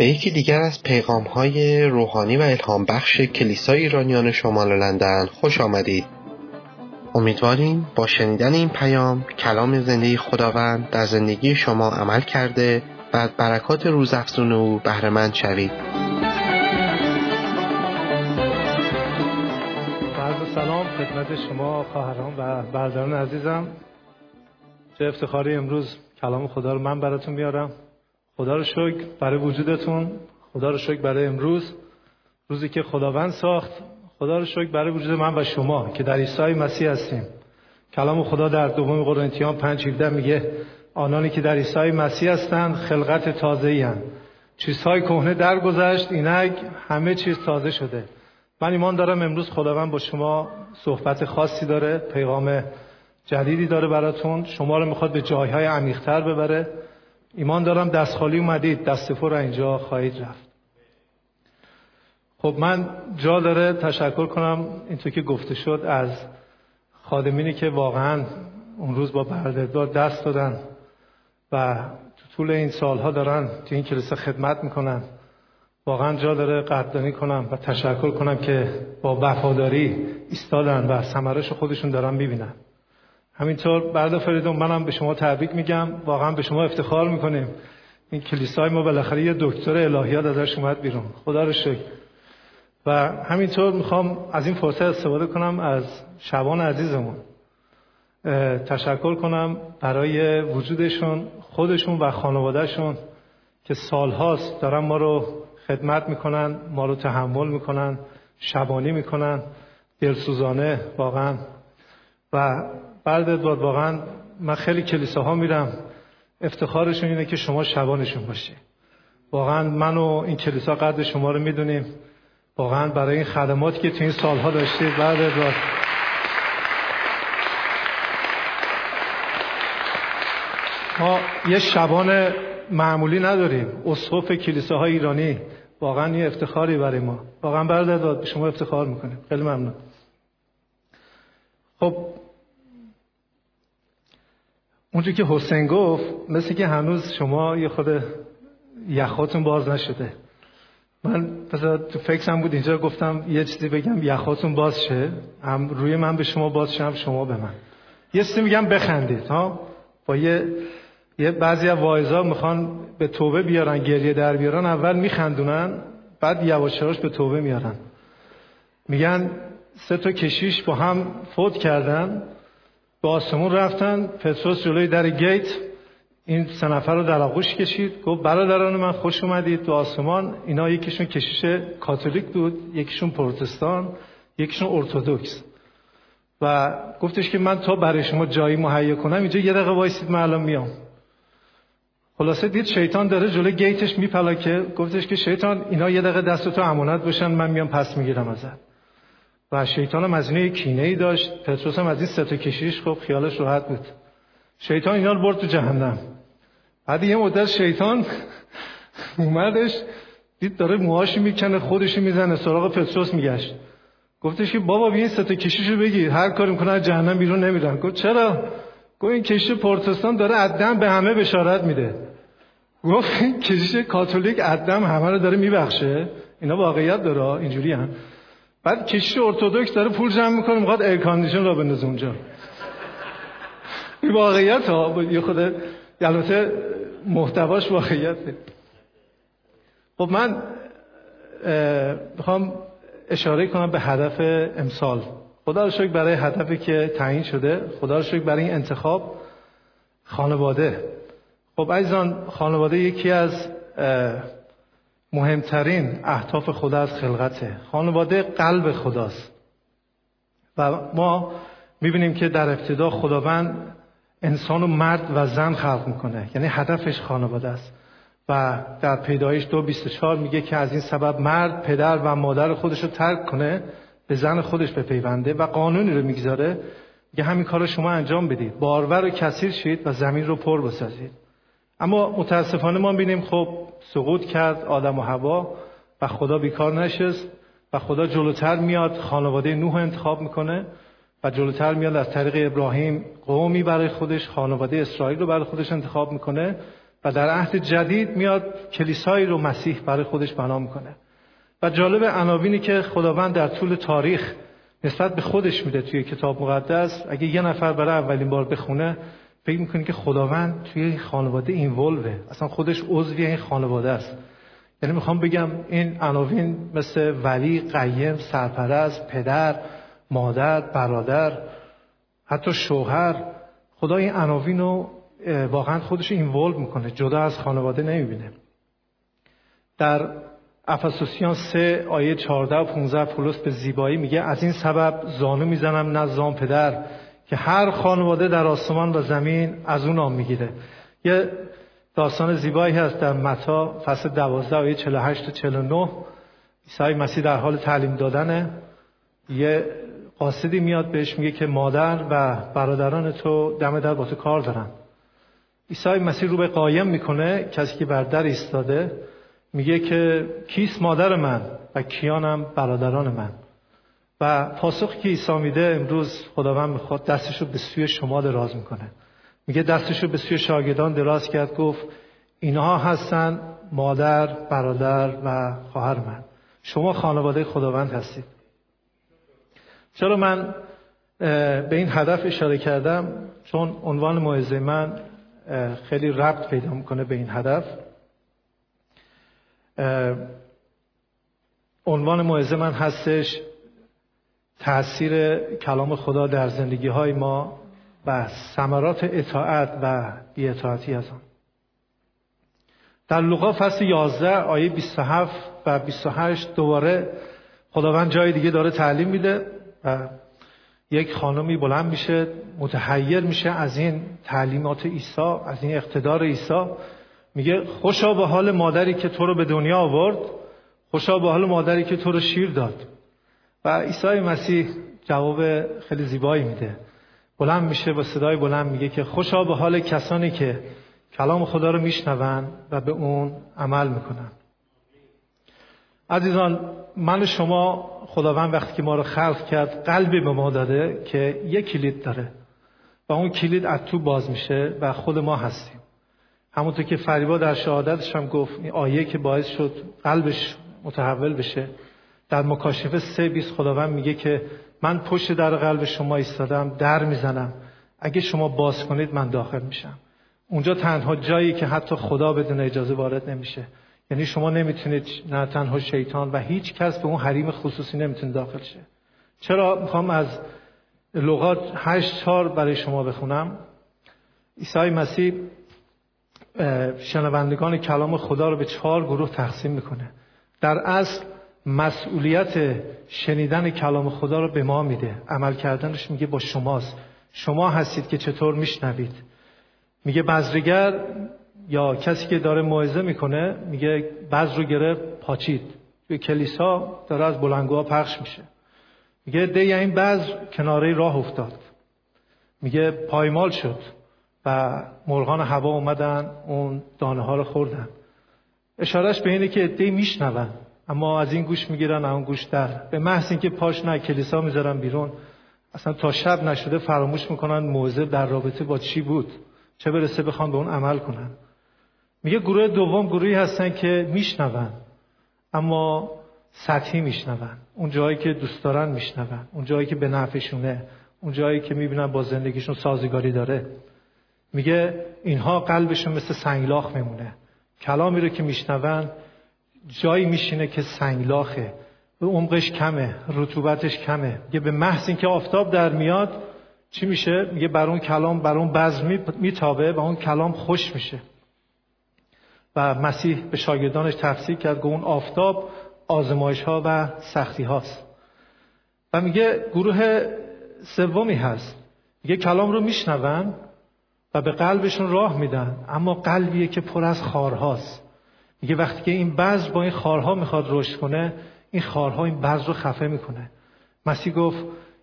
به یکی دیگر از پیغام‌های روحانی و الهام بخش کلیسای ایرانیان شمال لندن خوش آمدید. امیدواریم با شنیدن این پیام کلام زنده خداوند در زندگی شما عمل کرده و از برکات روزافزون او بهره‌مند شوید. عرض سلام خدمت شما خواهران و برادران عزیزم. چه افتخاری امروز کلام خدا رو من براتون میارم. خدا رو شکر برای وجودتون، خدا رو شکر برای امروز، روزی که خداوند ساخت. خدا رو شکر برای وجود من و شما که در عیسی مسیح هستیم. کلام خدا در دوم قرنتیان 5:17 میگه آنانی که در عیسی مسیح هستند خلقت تازه‌ای هستند، چیزهای کهنه درگذشت، اینک همه چیز تازه شده. من ایمان دارم امروز خداوند با شما صحبت خاصی داره، پیغام جدیدی داره براتون، شما رو میخواد به جایهای عمیق‌تر ببره. ایمان دارم دست خالی اومدید، دست پر اینجا خواهید رفت. خب من جا داره تشکر کنم اینطور که گفته شد از خادمینی که واقعا اون روز با بردهدار دست دادن و تو طول این سالها دارن تو این کلیسا خدمت میکنن. واقعا جا داره قدردانی کنم و تشکر کنم که با وفاداری ایستادن و ثمره‌اش خودشون دارن میبینن. همینطور برادر فریدون، منم به شما تبریک میگم، واقعا به شما افتخار میکنیم. این کلیسای ما بالاخره یه دکتر الهیات ازش اومد بیرون، خدا رو شکر. و همینطور میخوام از این فرصت استفاده کنم از شبان عزیزمون تشکر کنم برای وجودشون، خودشون و خانوادهشون که سالهاست دارن ما رو خدمت میکنن، ما رو تحمل میکنن، شبانی میکنن، دلسوزانه واقعا. و بعد واقعا من خیلی کلیساها میرم، افتخارشون اینه که شما شبانشون باشی. واقعا من و این کلیسا قدر شما رو میدونیم، واقعا برای این خدماتی که تو این سالها داشتید. بعد ما یه شبان معمولی نداریم، اسقف کلیساهای ایرانی، واقعا یه افتخاری برای ما. واقعا برادر شما افتخار میکنیم، خیلی ممنون. خب اونجوری که حسین گفت، مثل که هنوز شما یه خود یخاتون باز نشده. من مثلا تو فکرم بود اینجا، گفتم یه چیزی بگم یخاتون باز شه، هم روی من به شما باز شه، هم شما به من. یه چیزی میگم بخندید ها، با یه بعضی از واعظا میخوان به توبه بیارن، گریه در بیارن، اول میخندونن بعد یواشاش به توبه میارن. میگن 3 تا کشیش با هم فوت کردن، به آسمون رفتن، پتروس جلوی در گیت این 3 نفر رو در آغوش کشید، گفت برادران من خوش اومدید به آسمان. اینا یکیشون کشیش کاتولیک بود، یکیشون پروتستان، یکیشون ارتدوکس. و گفتش که من تا برای شما جایی مهیا کنم اینجا یه دقیقه وایسید، من الان میام. خلاصه دید شیطان داره جلوی گیتش میپلاکه، گفتش که شیطان اینا یه دقیقه دست تو امانت باشن، من میام پس میگیرم ازت. و شیطان هم از اینا یک کینه‌ای داشت، پتروس هم از این 3 تا کشیش خب خیالش راحت بود. شیطان اینا رو برد تو جهنم. بعد یه مدت شیطان اومدش دید داره موهاش میکنه، خودش میزنه، سراغ پتروس میگشت. گفتش که بابا بیا این 3 تا کشیشو بگیر، هر کاری میکنن از جهنم بیرون نمیرن. گفت چرا؟ گفت این کشیش پروتستان داره عدم به همه بشارت میده. گفت این کشیش کاتولیک عدم همه رو داره میبخشه. اینا واقعیت داره، اینجوری هم. بعد کشیش ارتدوکس داره پول جمع میکنه، میخواد ایر کاندیشن را بندازه اونجا. این واقعیت ها، یه خود البته محتواش واقعیته. خب من میخوام اشاره کنم به هدف امسال. خدا رو شکر برای هدفی که تعیین شده، خدا رو شکر برای این انتخاب خانواده. خب عزیزان، خانواده یکی از مهمترین اهداف خدا از خلقته. خانواده قلب خداست و ما میبینیم که در ابتدا خداوند انسانو مرد و زن خلق میکنه، یعنی هدفش خانواده است. و در پیدایش 2:24 میگه که از این سبب مرد پدر و مادر خودشو ترک کنه، به زن خودش بپیونده و قانونی رو میگذاره، میگه همین کارو شما انجام بدید، بارور و کثیر شید و زمین رو پر بسازید. اما متاسفانه ما می‌بینیم خب سقوط کرد آدم و حوا و خدا بیکار نشست و خدا جلوتر میاد، خانواده نوح انتخاب میکنه و جلوتر میاد از طریق ابراهیم قومی برای خودش، خانواده اسرائیل رو برای خودش انتخاب میکنه و در عهد جدید میاد کلیسایی رو مسیح برای خودش بنا میکنه. و جالب عناوینی که خداوند در طول تاریخ نسبت به خودش میده توی کتاب مقدس، اگه یه نفر برای اولین بار بخونه فکر میکنه که خداوند توی این خانواده اینولوه، اصلا خودش عضوی این خانواده است. یعنی میخوام بگم این عناوین مثل ولی، قیم، سرپرست، پدر، مادر، برادر، حتی شوهر، خدا این عناوین رو واقعا خودش اینولو میکنه، جدا از خانواده نمیبینه. در افسوسیان 3 آیه 14 و 15 پولس به زیبایی میگه از این سبب زانو میزنم نزد پدر که هر خانواده در آسمان و زمین از اون نام میگیره. یه داستان زیبایی هست در متی فصل 12 آیه 48 تا 49 عیسی مسیح در حال تعلیم دادنه، یه قاصدی میاد بهش میگه که مادر و برادران تو دم در با تو کار دارن. عیسی مسیح رو به قایم میکنه، کسی که بر در ایستاده، میگه که کیست مادر من و کیانم برادران من؟ و پاسخی که عیسی میده امروز خداوند میخواد دستشو به سوی شما دراز میکنه. میگه دستشو به سوی شاگردان دراز کرد، گفت اینها هستن مادر، برادر و خواهر من. شما خانواده خداوند هستید. چرا من به این هدف اشاره کردم؟ چون عنوان موعظه من خیلی ربط پیدا میکنه به این هدف. عنوان موعظه من هستش تأثیر کلام خدا در زندگی های ما و ثمرات اطاعت و بی‌اطاعتی از آن. در لوقا فصل 11 آیه 27 و 28 دوباره خداوند جای دیگه داره تعلیم میده و یک خانمی بلند میشه، متحیر میشه از این تعلیمات عیسی، از این اقتدار عیسی، میگه خوشا به حال مادری که تو رو به دنیا آورد، خوشا به حال مادری که تو رو شیر داد. و عیسی مسیح جواب خیلی زیبایی میده، بلند میشه با صدای بلند میگه که خوشا به حال کسانی که کلام خدا رو میشنون و به اون عمل میکنن. عزیزان من و شما خداوند وقتی که ما رو خلق کرد قلبی به ما داده که یک کلید داره و اون کلید از تو باز میشه و خود ما هستیم. همونطور که فریبا در شهادتش هم گفت، این آیه که باعث شد قلبش متحول بشه، در مکاشفه 3:20 خداوند میگه که من پشت در قلب شما ایستادم، در میزنم، اگه شما باز کنید من داخل میشم. اونجا تنها جایی که حتی خدا بدون اجازه وارد نمیشه، یعنی شما نمیتونید، نه تنها شیطان و هیچ کس به اون حریم خصوصی نمیتونه داخل شه. چرا میخوام از لوقا 8:4 برای شما بخونم؟ عیسی مسیح شنوندگان کلام خدا رو به 4 گروه تقسیم میکنه. در اصل مسئولیت شنیدن کلام خدا رو به ما میده، عمل کردنش میگه با شماست، شما هستید که چطور میشنوید. میگه بذرگر یا کسی که داره موعظه میکنه، میگه بذر رو گرفت پاچید، توی کلیسا داره از بلندگوها پخش میشه، میگه دی این بذر کناره راه افتاد، میگه پایمال شد و مرغان هوا اومدن اون دانه ها رو خوردن. اشارهش به اینه که عده‌ای میشنون اما از این گوش میگیرن اون گوش در، به محض اینکه پاش نه کلیسا میذارن بیرون، اصلا تا شب نشده فراموش میکنن موعظه در رابطه با چی بود، چه برسه بخوان به اون عمل کنن. میگه گروه دوم گروهی هستن که میشنون اما سطحی میشنون، اون جایی که دوست دارن میشنون، اون جایی که به نفعشونه، اون جایی که میبینن با زندگیشون سازگاری داره. میگه اینها قلبشون مثل سنگلاخ میمونه، کلامی رو که میشنون جایی میشینه که سنگلاخه، عمقش کمه، رطوبتش کمه. میگه به محض اینکه آفتاب در میاد چی میشه؟ میگه بر اون کلام، بر اون بذر میتابه و اون کلام خوش میشه. و مسیح به شاگردانش تفسیر کرد که اون آفتاب آزمایش ها و سختی هاست. و میگه گروه سومی هست، میگه کلام رو میشنون و به قلبشون راه میدن اما قلبیه که پر از خارهاست. میگه وقتی که این بذر با این خارها میخواد رشد کنه، این خارها این بذر رو خفه میکنه. مسیح گفت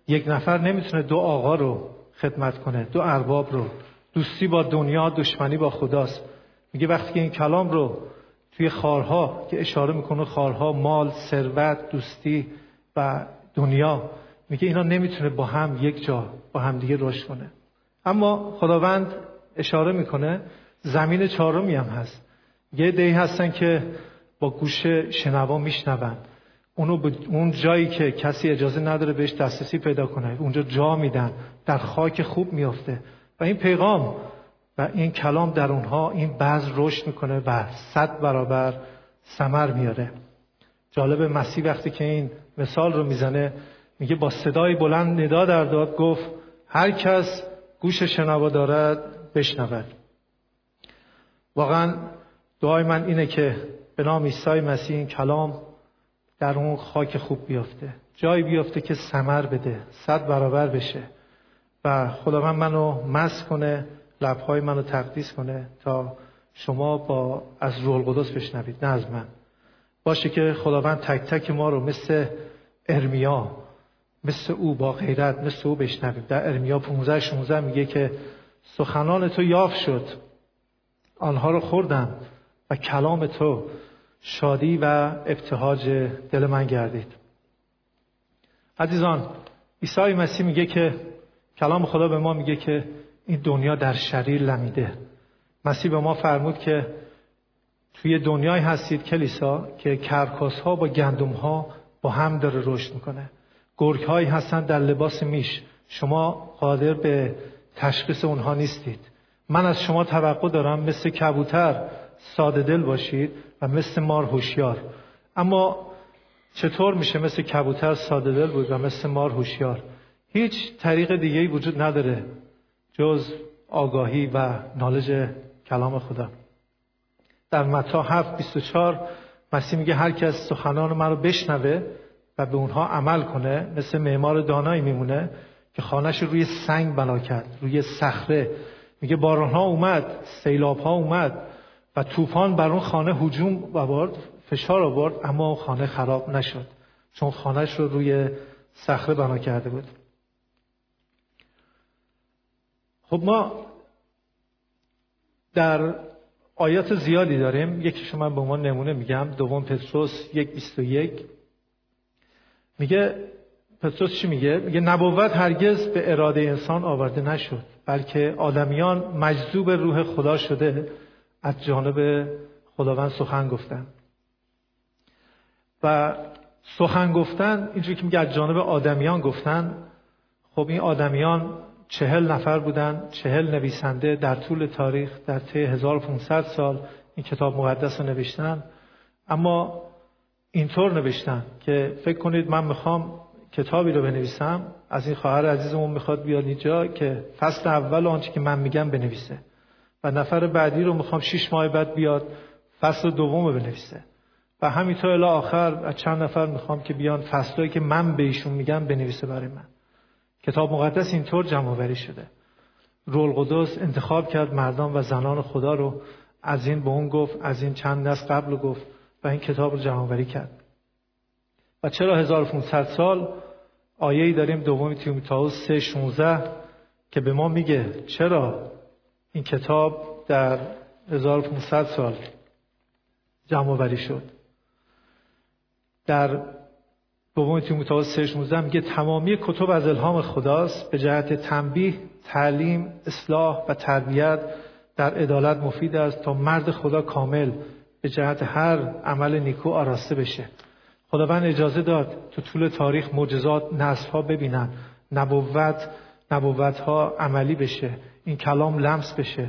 یک نفر نمیتونه دو آقا رو خدمت کنه، دو ارباب رو، دوستی با دنیا دشمنی با خداست. میگه وقتی که این کلام رو توی خارها که اشاره میکنه، خارها مال، ثروت، دوستی و دنیا، میگه اینا نمیتونه با هم یک جا با هم دیگه رشد کنه. اما خداوند اشاره میکنه زمین چهارمی هم هست. یه دهی هستن که با گوش شنوا میشنون، اون جایی که کسی اجازه نداره بهش دسترسی پیدا کنه، اونجا جا میدن، در خاک خوب میافته و این پیغام و این کلام در اونها این بذر رشد میکنه و 100 برابر ثمر میاره. جالب مسیح وقتی که این مثال رو میزنه میگه با صدای بلند ندا در داد گفت هر کس گوش شنوا دارد بشنود. واقعا دعای من اینه که به نام عیسی مسیح این کلام در اون خاک خوب بیافته، جای بیافته که ثمر بده، 100 برابر بشه و خداوند منو مسح کنه، لبهای منو تقدیس کنه تا شما با از روح القدس بشنوید نه از من. باشه که خداوند تک تک ما رو مثل ارمیا، مثل او با غیرت، مثل او بشنویم. در ارمیا 15-16 میگه که سخنان تو یافت شد، آنها رو خوردم و کلام تو شادی و ابتهاج دل من گردید. عزیزان، عیسی مسیح میگه که کلام خدا به ما میگه که این دنیا در شریر لمیده. مسیح به ما فرمود که توی دنیای هستید کلیسا که کرکس‌ها با گندم‌ها با هم داره رشد میکنه، گرگ‌هایی هستن در لباس میش، شما قادر به تشخیص اونها نیستید. من از شما توقع دارم مثل کبوتر ساده دل باشید و مثل مار هوشیار. اما چطور میشه مثل کبوتر ساده دل بود و مثل مار هوشیار؟ هیچ طریق دیگه‌ای وجود نداره جز آگاهی و نالج کلام خدا. در متی 7:24 مسیح میگه هر کس سخنان من رو بشنوه و به اونها عمل کنه مثل معمار دانایی میمونه که خانه‌اش روی سنگ بنا کرد، روی صخره. میگه باران‌ها اومد، سیلاب‌ها اومد و طوفان بر اون خانه هجوم آورد، فشار آورد، اما اون خانه خراب نشد چون خانه‌اش رو روی صخره بنا کرده بود. خب ما در آیات زیادی داریم، یکیش من به عنوان نمونه میگم، 2 پطرس 1:21 میگه، پطرس چی میگه؟ میگه نبوت هرگز به اراده انسان آورده نشد، بلکه آدمیان مجذوب روح خدا شده از جانب خداوند سخن گفتن. و سخن گفتن اینجوری که میگه از جانب آدمیان گفتن، خب این آدمیان 40 نفر بودن، 40 نویسنده در طول تاریخ در طی 1500 سال این کتاب مقدس رو نوشتن. اما اینطور نوشتن که فکر کنید من میخوام کتابی رو بنویسم، از این خواهر عزیزمون میخواد بیاد اینجا که فصل اول آنچه که من میگم بنویسه و نفر بعدی رو میخوام 6 ماه بعد بیاد فصل دوم رو بنویسه و همینطور الی آخر، از چند نفر میخوام که بیان فصلایی که من به ایشون میگم بنویسه برای من. کتاب مقدس اینطور جمع‌آوری شده. روح القدس انتخاب کرد مردان و زنان خدا رو، از این به اون گفت، از این چند نسل قبل گفت و این کتاب رو جمع‌آوری کرد. و چرا 1500 سال؟ آیه‌ای داریم 2 تیموتائوس 3:16 که به ما میگه چرا این کتاب در 1500 سال جمع‌آوری شد. در 2 تیموتائوس 3:16 میگه تمامی کتب از الهام خداست به جهت تنبیه، تعلیم، اصلاح و تربیت در عدالت مفید است تا مرد خدا کامل به جهت هر عمل نیکو آراسته بشه. خداوند اجازه داد تو طول تاریخ معجزات نسل‌ها ببینن، نبوت‌ها عملی بشه، این کلام لمس بشه،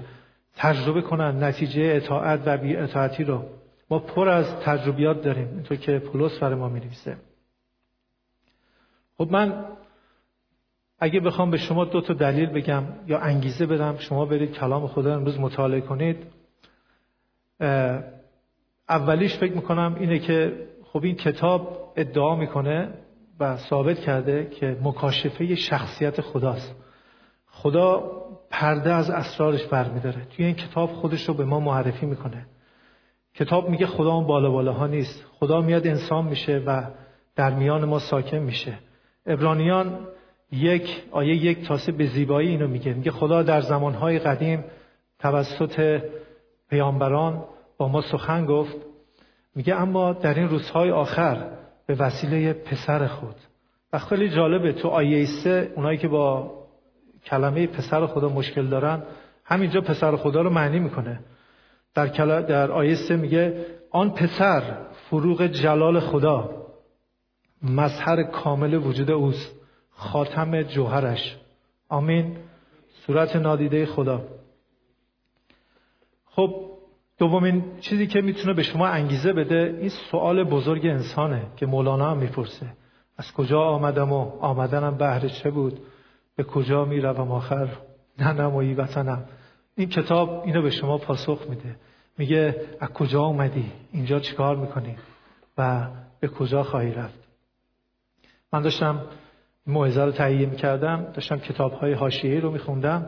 تجربه کنن نتیجه اطاعت و بی‌اطاعتی رو. ما پر از تجربیات داریم اینطور که پولس برای ما می‌نویسه. خب من اگه بخوام به شما 2 تا دلیل بگم یا انگیزه بدم شما برید کلام خدا امروز مطالعه کنید، اولیش فکر میکنم اینه که خب این کتاب ادعا میکنه و ثابت کرده که مکاشفه شخصیت خداست. خدا پرده از اسرارش برمیداره، توی این کتاب خودش رو به ما معرفی میکنه. کتاب میگه خدا اون بالا بالاها نیست، خدا میاد انسان میشه و در میان ما ساکن میشه. عبرانیان 1:1 به زیبایی اینو میگه، میگه خدا در زمانهای قدیم توسط پیامبران با ما سخن گفت، میگه اما در این روزهای آخر به وسیله پسر خود. و خیلی جالبه تو آیه 3 اونایی که با کلمه پسر خدا مشکل دارن همینجا پسر خدا رو معنی میکنه. در آیه 3 میگه آن پسر فروغ جلال خدا، مظهر کامل وجود اوست، خاتم جوهرش. آمین. صورت نادیده خدا. خب دومین چیزی که میتونه به شما انگیزه بده این سوال بزرگ انسانه که مولانا هم میپرسه: از کجا آمدم و آمدنم بهر چه بود، به کجا میروم آخر ننمایی وطنم. این کتاب اینو به شما پاسخ میده، میگه از کجا آمدی، اینجا چیکار میکنی و به کجا خواهی رفت. من داشتم موعظه رو تهیه میکردم، داشتم کتاب‌های حاشیه‌ای رو میخوندم،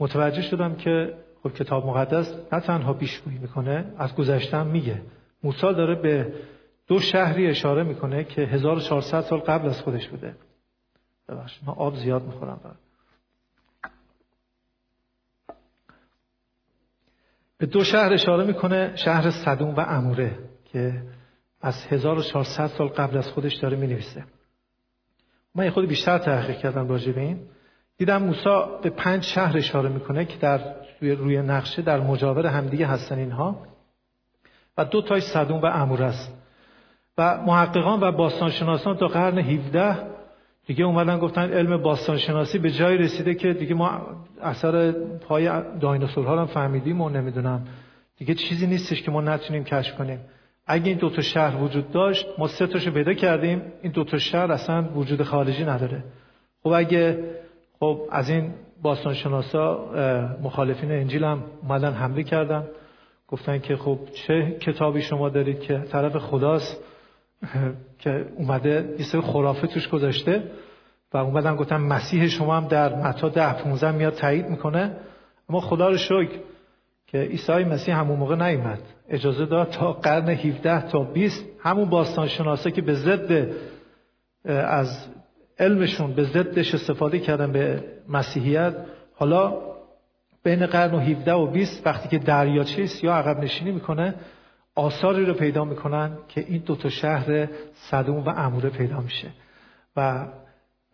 متوجه شدم که خب کتاب مقدس نه تنها پیشگویی میکنه، از گذشته میگه. موسی داره به دو شهری اشاره میکنه که 1400 سال قبل از خودش بوده. ببخشید من آب زیاد میخورم. به دو شهر اشاره میکنه، شهر صدوم و عموره که از 1400 سال قبل از خودش داره مینویسه. من یه خود بیشتر تحقیق کردم راجع به این، دیدم موسی به 5 شهر اشاره میکنه که در روی نقشه در مجاور همدیگه هستن اینها، و 2 تاش صدوم و عموره است. و محققان و باستانشناسان تا قرن 17 دیگه اومدن گفتن علم باستانشناسی به جای رسیده که دیگه ما اثر پای دایناسورها رو هم فهمیدیم و نمیدونم دیگه چیزی نیستش که ما نتونیم کشف کنیم. اگه این 2 تا شهر وجود داشت ما 3 تاشو پیدا کردیم، این 2 تا شهر اصلا وجود خارجی نداره. خب اگه خب از این باستانشناسا مخالفین انجیل هم اومدن حمله کردن، گفتن که خب چه کتابی شما دارید که طرف خداست که اومده یه سری خرافه توش گذاشته، و اومدن گفتن مسیح شما هم در متی 10:15 میاد تایید میکنه. اما خدا رو شکر که عیسی مسیح همون موقع نیامد، اجازه داد تا قرن 17 تا 20 همون باستانشناسا که به ضد از علمشون به ضدش استفاده کردن به مسیحیت، حالا بین قرن 17 و 20 وقتی که دریاچه سیاه عقب نشینی میکنه آثاری رو پیدا میکنن که این 2 تا شهر صدوم و عموره پیدا میشه. و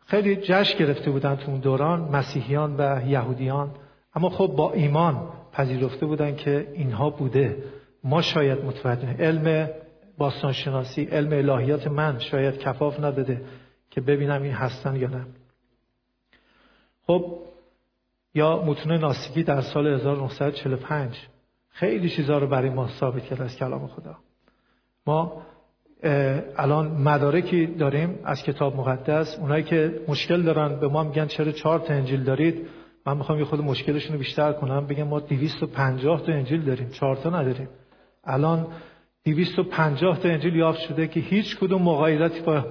خیلی جشن گرفته بودن تو اون دوران مسیحیان و یهودیان، اما خب با ایمان پذیرفته بودن که اینها بوده. ما شاید متوجه علم باستانشناسی، علم الهیات من شاید کفاف نداده که ببینم این هستن یا نه. خب یا متون ناسیگی در سال 1945 خیلی چیزا رو برای ما ثابت کرد از کلام خدا. ما الان مدارکی داریم از کتاب مقدس. اونایی که مشکل دارن به ما میگن چرا 4 تا انجیل دارید؟ من میخوام یه خود مشکلشون رو بیشتر کنم، بگم ما 250 تا انجیل داریم، 4 تا نداریم. الان 250 تا انجیل یافت شده که هیچ کدوم مغایرتی با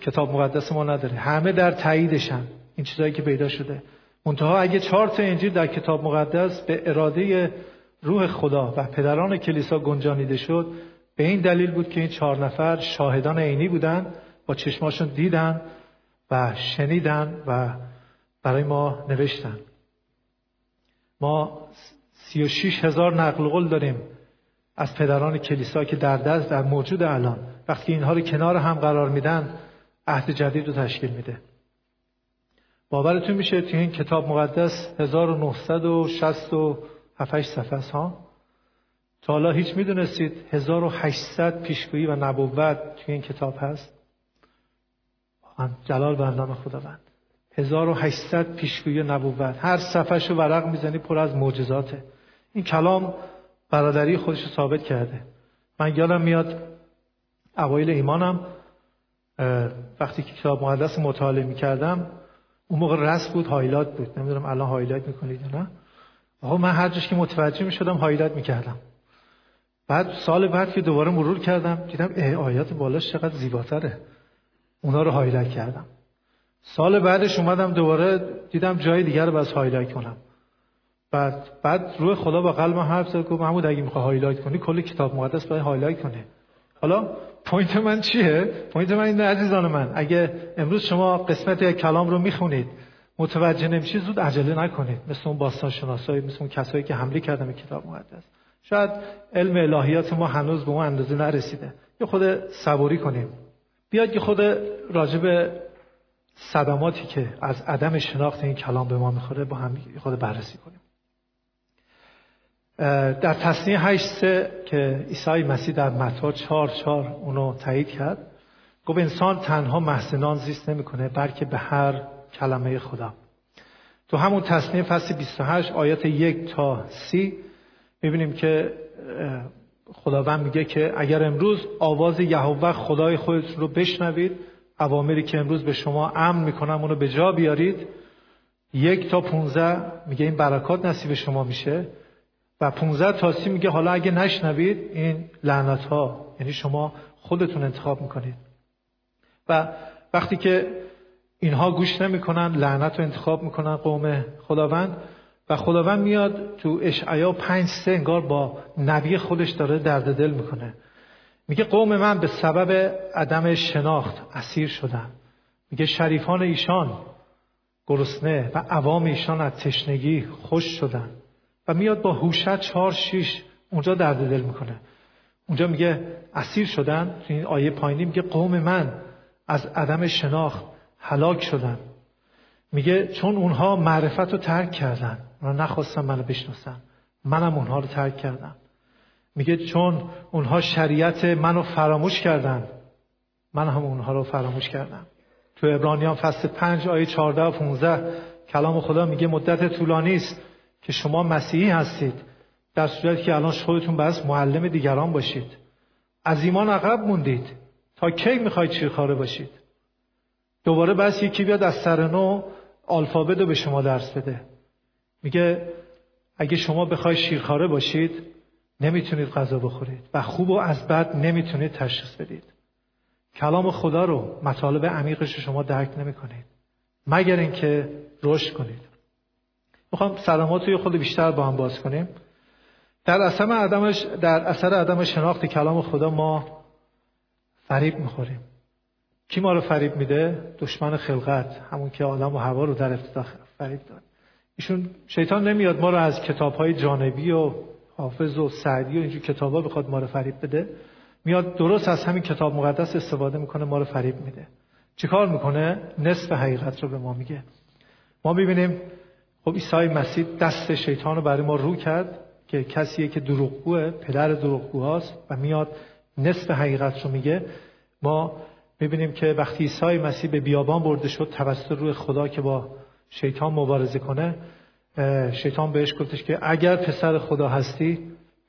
کتاب مقدس ما نداره، همه در تاییدشن این چیزایی که پیدا شده. منتها اگه 4 تا انجیل در کتاب مقدس به اراده روح خدا و پدران کلیسا گنجانیده شد، به این دلیل بود که این 4 نفر شاهدان عینی بودن، با چشماشون دیدن و شنیدن و برای ما نوشتن. ما 36,000 نقل قول داریم از پدران کلیسا که در دست در موجود الان. وقتی اینها رو کنار هم قرار میدن عهد جدید رو تشکیل میده. باورتون میشه تو این کتاب مقدس 1967 صفحه است ها. تا حالا هیچ میدونستید 1800 پیشگویی و نبوت تو این کتاب هست؟ جلال بر نام خداوند. 1800 پیشگویی نبوت، هر صفحه‌شو ورق میزنی پر از معجزاته. این کلام برادری خودش رو ثابت کرده. من یادم میاد اوایل ایمانم وقتی که کتاب مقدس مطالعه می‌کردم، اون موقع رسم بود، هایلایت بود. نمیدونم الان هایلایت می‌کنید یا نه. آقا من هر جاش که متوجه می‌شدم هایلایت می‌کردم. بعد سال بعد که دوباره مرور کردم دیدم آیات بالاش چقدر زیباتره. اونا رو هایلایت کردم. سال بعدش اومدم دوباره دیدم جای دیگر رو باز هایلایت کنم. بعد روح خدا با قلبم حرف زد که محمود اگه می‌خوای هایلایت کنی کل کتاب مقدس باید هایلایت کنی. حالا پوینت من چیه؟ پوینت من اینه عزیزان من، اگه امروز شما قسمت یک کلام رو میخونید متوجه نمیشید زود عجله نکنید، مثل اون باستانشناسایی، مثل اون کسایی که حمله کردن به کتاب مقدس. شاید علم الهیات ما هنوز به اون اندازه نرسیده، یه خود صبوری کنیم. بیاد که خود راجب صدماتی که از عدم شناخت این کلام به ما میخوره با هم خود بررسی کنیم. در تصنیه 8:3 که عیسی مسیح در متی 4:4 اونو تایید کرد، گفت انسان تنها محض نان زیست نمی‌کنه بلکه به هر کلمه خدا. تو همون تصنیه فصل 28 آیات 1 تا 30 می‌بینیم که خداوند میگه که اگر امروز آواز یهوه خدای خودت رو بشنوید، اوامری که امروز به شما امر می‌کنم اونو به جا بیارید. 1 تا 15 میگه این برکات نصیب شما میشه و 15 تا 30 میگه حالا اگه نشنوید این لعنت ها، یعنی شما خودتون انتخاب میکنید. و وقتی که اینها گوش نمیکنن لعنت رو انتخاب میکنن قوم خداوند، و خداوند میاد تو اشعیا 5:3 انگار با نبی خودش داره درد دل میکنه، میگه قوم من به سبب عدم شناخت اسیر شدن، میگه شریفان ایشان گرسنه و عوام ایشان از تشنگی خوش شدن. و میاد با هوشع 4:6 اونجا درد دل میکنه. اونجا میگه اسیر شدن، تو این آیه پایینی میگه قوم من از عدم شناخت هلاک شدن، میگه چون اونها معرفت رو ترک کردن، اونها نخواستن منو بشناسن، منم اونها رو ترک کردم. میگه چون اونها شریعت منو فراموش کردن، من هم اونها رو فراموش کردم. تو عبرانیان فصل 5 آیه 14 و 15 کلام خدا میگه مدت طولانی است که شما مسیحی هستید در صورتی که الان خودتون بس معلم دیگران باشید. از ایمان عقب موندید، تا کی میخواید چیرخواره باشید؟ دوباره بس یکی بیاد از سر نو آلفابت رو به شما درس بده. میگه اگه شما بخواید شیرخواره باشید نمیتونید غذا بخورید و خوب و از بد نمیتونید تشخیص بدید. کلام خدا رو، مطالب عمیقش رو شما درک نمیکنید مگر اینکه رشد کنید. میخوام سلامات رو خود بیشتر با هم باز کنیم. در اثر عدم شناخت کلام خدا ما فریب میخوریم. کی ما رو فریب میده؟ دشمن خلقت، همون که آدم و حوا رو در ابتدا فریب داد. ایشون شیطان نمیاد ما رو از کتاب‌های جانبی و حافظ و سعدی و اینجور کتابا بخواد ما رو فریب بده. میاد درست از همین کتاب مقدس استفاده میکنه، ما رو فریب میده. چیکار میکنه؟ نصف حقیقت رو به ما میگه. ما میبینیم خب عیسی مسیح دست شیطان رو برای ما رو کرد که کسیه که دروغگوه، پدر دروغگوهاست و میاد نصف حقیقت رو میگه. ما میبینیم که وقتی عیسی مسیح به بیابان برده شد توسط روح خدا که با شیطان مبارزه کنه، شیطان بهش گفتش که اگر پسر خدا هستی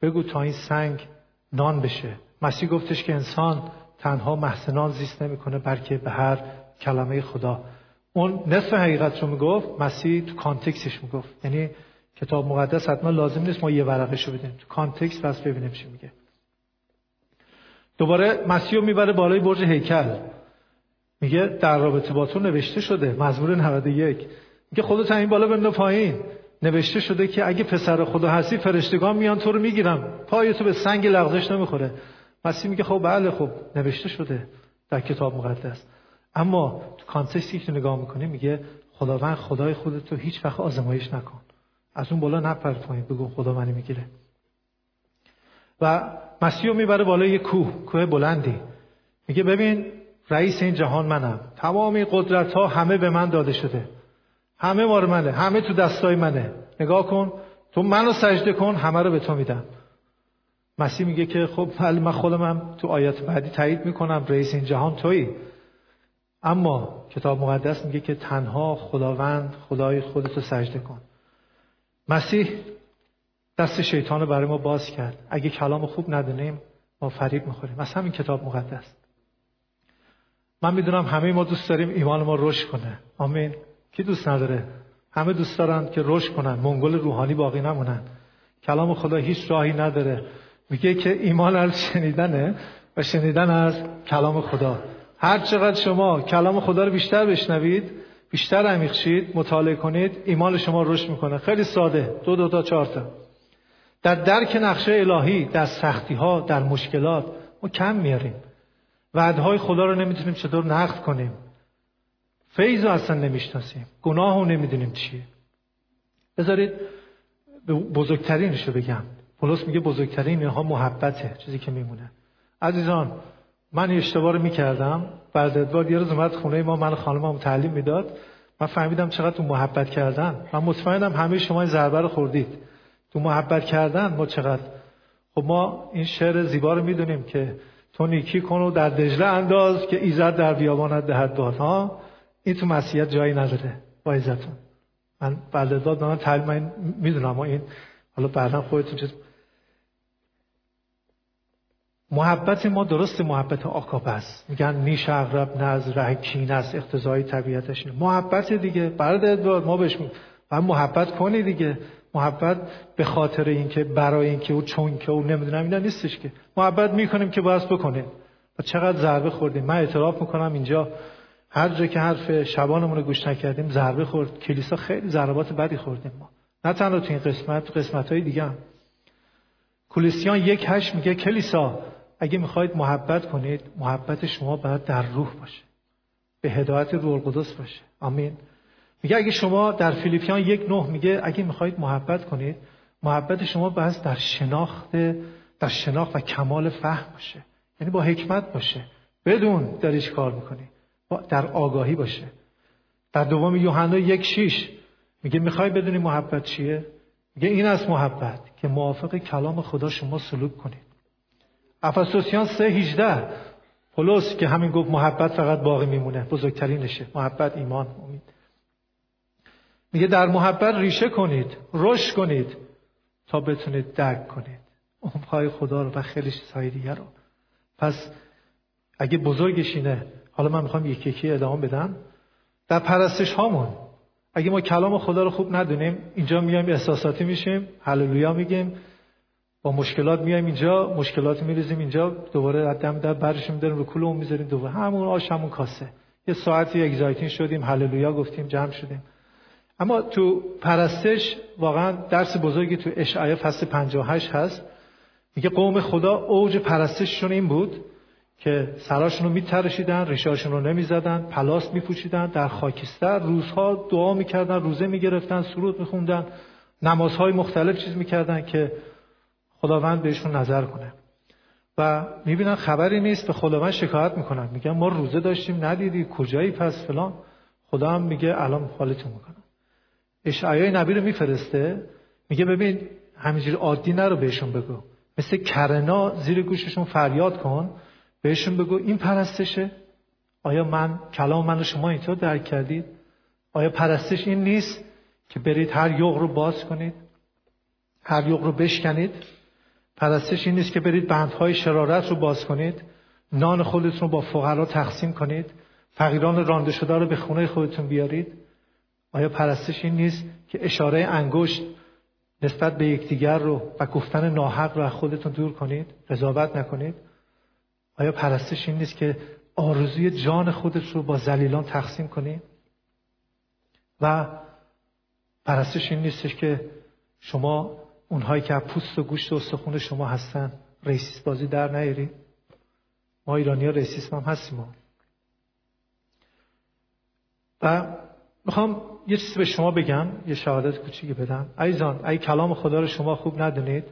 بگو تا این سنگ نان بشه. مسیح گفتش که انسان تنها محض نان زیست نمیکنه بلکه به هر کلمه خدا. اون نصف حقیقت رو میگفت، مسیح تو کانتکستش میگفت، یعنی کتاب مقدس حتما لازم نیست ما یه ورقش رو بدیم، تو کانتکست بس ببینیم چی میگه. دوباره مسیح رو میبره بالای برج هیکل، میگه در رابطه با تو نوشته شده، مزمور 91 میگه خودت همین بالا بنده پایین، نوشته شده که اگه پسر خدا هستی فرشتگان میان تو رو میگیرن، پای تو به سنگ لغزش نمیخوره. مسیح میگه خب بله، خب نوشته شده در کتاب مقدس، اما تو کانتکستی که نگاه میکنی میگه خداوند خدای خودت رو هیچ وقت آزمایش نکن، از اون بالا نپر پایین، بگو خدا منو میگیره. و مسیح رو میبره بالای یه کوه بلندی، میگه ببین رئیس این جهان منم، تمام این قدرت ها همه به من داده شده، همه مار منه، همه تو دستای منه، نگاه کن، تو منو سجده کن همه رو به تو میدم. مسیح میگه که خب بله من خودمم تو آیات بعدی تایید میکنم رئیس این جهان تویی، اما کتاب مقدس میگه که تنها خداوند خدای خودت رو سجده کن. مسیح دست شیطان رو برای ما باز کرد. اگه کلام خوب ندونیم ما فریب میخوریم. مثلا این کتاب مقدس، من میدونم همه ما دوست داریم ایمان ما رشد کنه، آمین، کی دوست نداره؟ همه دوست دارن که رشد کنن، منگول روحانی باقی نمونن. کلام خدا هیچ راهی نداره، میگه که ایمان از شنیدنه و شنیدن از کلام خدا. هر چقدر شما کلام خدا رو بیشتر بشنوید، بیشتر عمیق شید، مطالعه کنید، ایمان شما رشد میکنه. خیلی ساده، 2 تا 4 تا. در درک نقشه الهی، در سختی ها، در مشکلات ما کم میاریم. وعدهای خدا رو نمیتونیم چطور نقد کنیم. فیض رو اصلا نمیشناسیم. گناه رو نمیدونیم چیه. بذارید بزرگترینش رو بگم. پولس میگه بزرگترین اینها محبته، چیزی که میمونه. عزیزان، من اشتباه رو میکردم. بعد از ادوار یه روز اومد خونه ما، من خانمم تعلیم میداد، من فهمیدم چقدر تو محبت کردن. من مطمئنم همه شما این ضربه رو خوردید تو معبر کردن ما چقدر. خب ما این شعر زیبا رو میدونیم که تو نیکی کن و در دجله انداز که ایزد در بیابانت دهد باد. ها این تو مسیحیت جایی نداره با ایزدتون. من بلداد دارم تعلیم میدونم، اما این حالا بعدا خودتون چیز. محبت ما درست محبت آکاپ است. میگن نیش اغرب نز ره کین است، اقتضای طبیعتش اینه. محبت دیگه برادر ادوارد ما بهش میگیم و محبت کنی دیگه. محبت به خاطر اینکه برای اینکه او چون که او نمیدونم اینا نیستش که محبت میکنیم که باعث بکنه. و چقدر ضربه خوردیم. من اعتراف میکنم اینجا هر جا که حرف شبانمون رو گوش نکردیم ضربه خورد. کلیسا خیلی ضربات بدی خوردیم ما. نه تنها تو این قسمت‌های دیگه هم. کلیسیان 1:8 میگه کلیسا اگه میخواید محبت کنید، محبت شما باید در روح باشه، به هدایت روح القدس باشه. آمین. میگه اگه شما در فیلیپیان 1:9 میگه اگه میخواید محبت کنید، محبت شما باید در شناخت و کمال فهم باشه، یعنی با حکمت باشه، بدون در هیچ کار میکنی، در آگاهی باشه. در دوم یوحنا 1:6 میگه میخوای بدونی محبت چیه؟ میگه این از محبت که موافق کلام خدا شما سلوک کنید. افسوسیان 3:18 پولس که همین گفت محبت فقط باقی میمونه، بزرگترینشه محبت، ایمان، امید. میگه در محبت ریشه کنید، رشد کنید تا بتونید درک کنید امرهای خدا رو و خیلی چیزهای دیگه رو. پس اگه بزرگش اینه، حالا من میخوام یکی یکی ادامه بدم. در پرستش هامون اگه ما کلام خدا رو خوب ندونیم، اینجا میایم احساساتی میشیم، هللویا میگیم، با مشکلات میایم اینجا، مشکلات میریزیم اینجا، دوباره دم در برش میداریم، رو کولمون میذاریم، دوباره همون آش همون کاسه. یه ساعتی اگزایتین شدیم، هللویا گفتیم، جمع شدیم. اما تو پرستش واقعا درس بزرگی تو اشعیا فصل 58 هست. میگه قوم خدا اوج پرستششون این بود که سراشون رو میترشیدن، ریشاشون رو نمیزدن، پلاس میپوشیدن، در خاکستر روزها دعا میکردن، روزه میگرفتن، سرود میخوندن، نمازهای مختلف چیز میکردن که خداوند بهشون نظر کنه. و میبینن خبری نیست، به خداوند شکایت میکنن، میگن ما روزه داشتیم ندیدی، کجایی پس فلان. خدا هم میگه الان حالتون میکنه. اشعیای نبی رو میفرسته، میگه ببین همینجوری عادی نرو، بهشون بگو مثل کرنا زیر گوششون فریاد کن، بهشون بگو این پرستشه؟ آیا من کلام منو شما اینطور درک کردید؟ آیا پرستش این نیست که برید هر یغ رو باز کنید، هر یغ رو بشکنید؟ پرستش این نیست که برید بندهای شرارت رو باز کنید، نان خودتون رو با فقرا تقسیم کنید، فقیران رانده شده رو به خونه خودتون بیارید؟ آیا پرستش این نیست که اشاره انگشت نسبت به یکدیگر رو و گفتن ناحق رو از خودتون دور کنید، قضاوت نکنید؟ آیا پرستش این نیست که آرزوی جان خودت رو با ذلیلان تقسیم کنید؟ و پرستش این نیستش که شما اونهایی که از پوست و گوشت و استخون شما هستن ریسیست بازی در نیارید؟ ما ایرانی‌ها ریسیست هم هستیم. و میخوام یه چیزی به شما بگم، یه شهادت کوچیکی بدم. عزیزان، اگه کلام خدا رو شما خوب ندونید،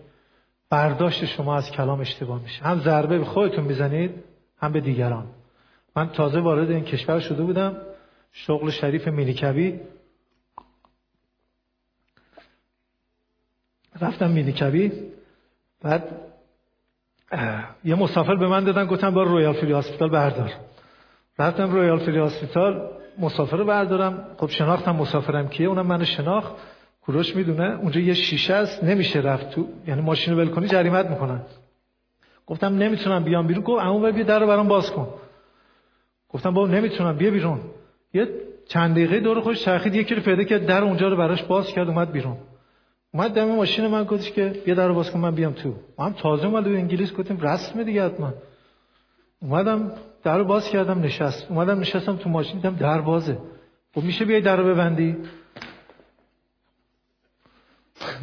برداشت شما از کلام اشتباه میشه. هم ضربه به خودتون میزنید، هم به دیگران. من تازه وارد این کشور شده بودم، شغل شریف مینیکبی. رفتم مینیکبی، بعد یه مسافر به من دادن، گفتن برو رویال فری هاسپیتال بردار. رفتم رویال فری هاسپیتال، مسافر رو بردارم. خب شناختم مسافرم کیه، اونم منو شناخت، کوروش میدونه. اونجا یه شیشه است، نمیشه رفت تو، یعنی ماشین رو ول کنی جریمت میکنن. گفتم نمیتونم بیام بیرون. گفت عمو بیا درو برام باز کن. گفتم بابا نمیتونم، بیا بیرون. یه چند دقیقه دور خودش چرخید، یکی رو پیدا کرد، در اونجا رو براش باز کرد، اومد بیرون. اومد دم ماشین من، گفتش که بیا درو باز کن من بیام تو. ما هم تازه اومده انگلیس، گفتیم رسمه دیگه حتما. اومدم درو باز کردم، نشست. اومدم نشستم تو ماشین، دیدم در بازه. خب میشه بیای درو ببندی؟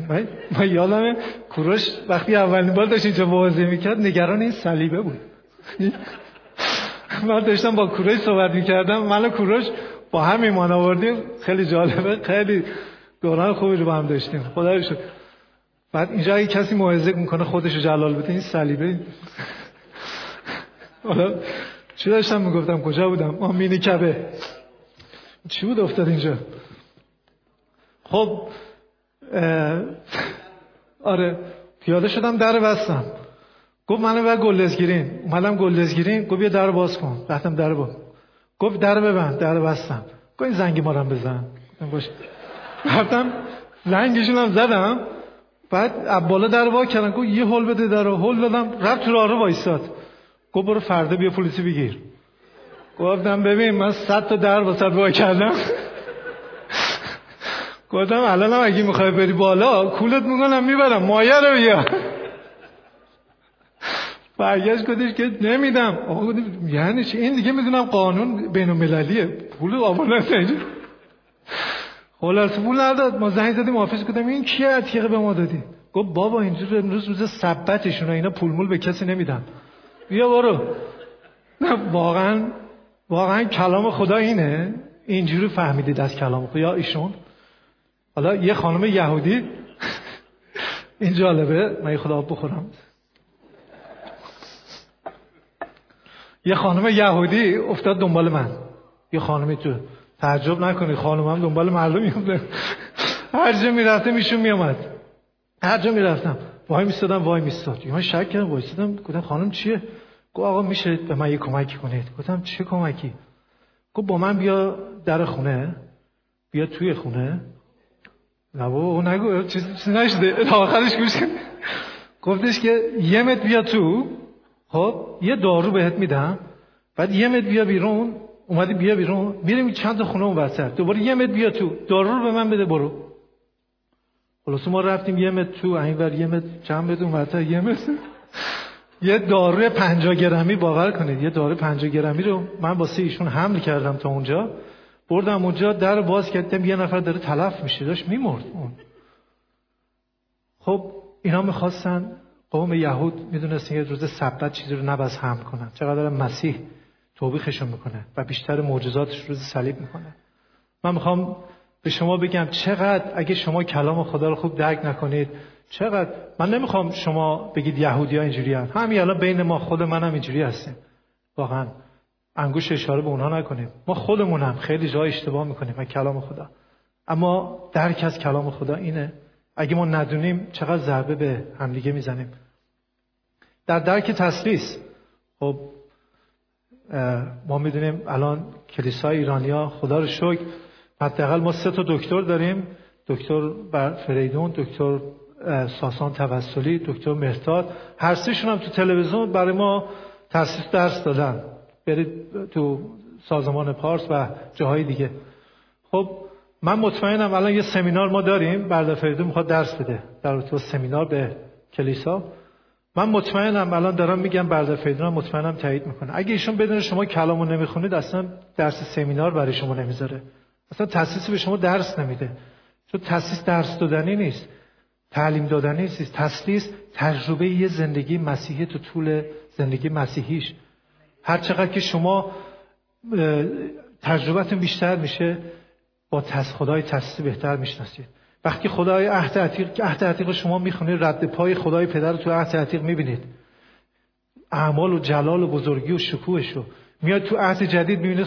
من یادمه کوروش وقتی اولین بار داشت اینجا موعظه میکرد، نگران این صلیبه بود. من داشتم با کوروش صحبت میکردم، من و کوروش با هم ایمان آوردیم، خیلی جالبه، خیلی دوران خوبی رو با هم داشتیم، خدا رو شکر. بعد اینجا اگه کسی موعظه میکنه خودشو جلال بده، این صلیبه. حالا چی داشتم میگفتم، کجا بودم؟ مینی کبه چی بود افتاد اینجا؟ خب آره پیاده شدم در بستم. گفت منو به گلدزگیرین، اومدم گلدزگیرین، گفت بیا درو باز کن. رفتم درو باز. گفت درو ببند، درو بستم. گفت این زنگ مارم بزن. گفتم باشه. رفتم زنگشونم زدم. بعد از بالا درو وا کردن، گفت یه هول بده درو. هول دادم، رفت تو راه رو وایساد. گفت برو فردا بیا پلیسی بگیر. گفتم ببین من 100 تا در واسط وا کردم. گفتم الانم اگه میخوای بری بالا کولت میکنم میبرم، مایه رو بیا. برگشت گفتش که نمیدم. آقا یعنی چی؟ این دیگه میدونم قانون بین المللیه، پول آوردن اینجا. خلاص پول نداد. ما زنگ زدیم آفیس، گفتم این کیه عتیقه به ما دادی؟ گفت بابا اینجوری امروز روز سبتشونه، اینا پول مول به کسی نمیدن، بیا برو. نه واقعا کلام خدا اینه، اینجوری فهمیدید از کلام خدا. یا ایشون حالا یه خانم یهودی این جالبه، من خدا آب بخورم. یه خانم یهودی افتاد دنبال من، یه خانمی تو تعجب نکنی خانمم دنبال مردم میاد. هر جا میرفته میشون میومد، هر جا میرفتم وای میستادم، وای میستاد. من شک کردم، وایسادم، گفتم خانم چیه؟ گفت آقا میشه به من یه کمکی کنید؟ گفتم چه کمکی؟ گفت با من بیا در خونه، بیا توی خونه. نه بابا اون نگو چیزی نشده. آخرش گوش کن، گفتش که یه متر بیا تو، خب یه دارو بهت میدم، بعد یه متر بیا بیرون. اومدی بیا بیرون، میریم چند تا خونه اون وسط، دوباره یه متر بیا تو، دارو رو به من بده برو. خلاص ما رفتیم یه متر تو، اینور یه متر چند بدون وسط، یه متر یه داروی 50 گرمی، باور کنید یه داروی 50 گرمی رو من واسه ایشون حمل کردم تا اونجا بردم. اونجا در باز کردم، یه نفر داره تلف میشه، داشت میمرد اون. خب اینا میخواستن قوم یهود میدونستن یه روز سبت چیزی رو نباید حمل کنن، چقدر مسیح توبیخشون میکنه و بیشتر معجزاتش روز صلیب میکنه. من میخوام به شما بگم چقدر اگه شما کلام خدا رو خوب درک نکنید، چقدر من نمیخوام شما بگید یهودی‌ها اینجوریان، همین الان بین ما خود منم اینجوری هستیم. واقعا انگوش اشاره به اونها نکنیم، ما خودمون هم خیلی جای اشتباه میکنیم از کلام خدا. اما درک از کلام خدا اینه، اگه ما ندونیم چقدر ضربه به همدیگه میزنیم. در درک تسلیس، خب ما میدونیم الان کلیسای ایرانیا خدا رو شکر حداقل ما 3 تا دکتر داریم، دکتر فریدون، دکتر ساسان توسلی، دکتر مهتاد. هر سهشون هم تو تلویزیون برای ما تسلیس درس دادن، برید تو سازمان پارس و جاهای دیگه. خب من مطمئنم الان یه سمینار ما داریم، برادر فریدون میخواد درس بده در رابطه سمینار به کلیسا. من مطمئنم الان دارم میگم، برادر فریدون مطمئنم تایید میکنه. اگه ایشون بدون شما کلامو نمیخونید اصلا درس سمینار برای شما نمیذاره، اصلا تسلیس به شما درس نمیده. چون تسلیس درس دادنی نیست، تعلیم دادنی نیست. تسلیس تجربه یه زندگی مسیحی تو طول زندگی مسیحیش. هر چقدر که شما تجربتون بیشتر میشه با خدای تسلیس بهتر میشناسید. وقتی خدای عهد عتیق که عهد عتیق شما میخونید، رد پای خدای پدر رو تو عهد عتیق میبینید، اعمال و جلال و بزرگی و شکوهشو. میاد تو عهد جدید میبینید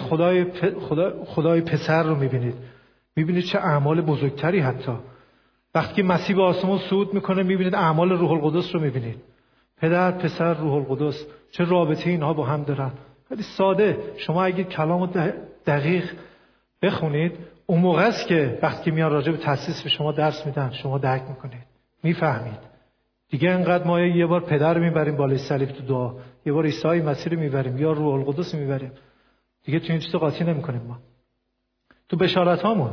خدای پسر رو میبینید، میبینید چه اعمال بزرگتری. حتی وقتی مسیح به آسمان صعود میکنه میبینید اعمال روح القدس رو میبینید. پدر، پسر، روح القدس، چه رابطه اینها با هم دارن. خیلی ساده، شما اگه کلامو دقیق بخونید اون موقع است که وقتی میان راجع به تسلیس به شما درس میدن شما درک میکنید، میفهمید. دیگه انقدر ما یه بار پدر میبریم بالای صلیب تو دعا، یه بار عیسی مسیح رو میبریم، یا روح القدس میبریم، دیگه تو این چیزا قاطی نمیکنیم. ما تو بشارت هامون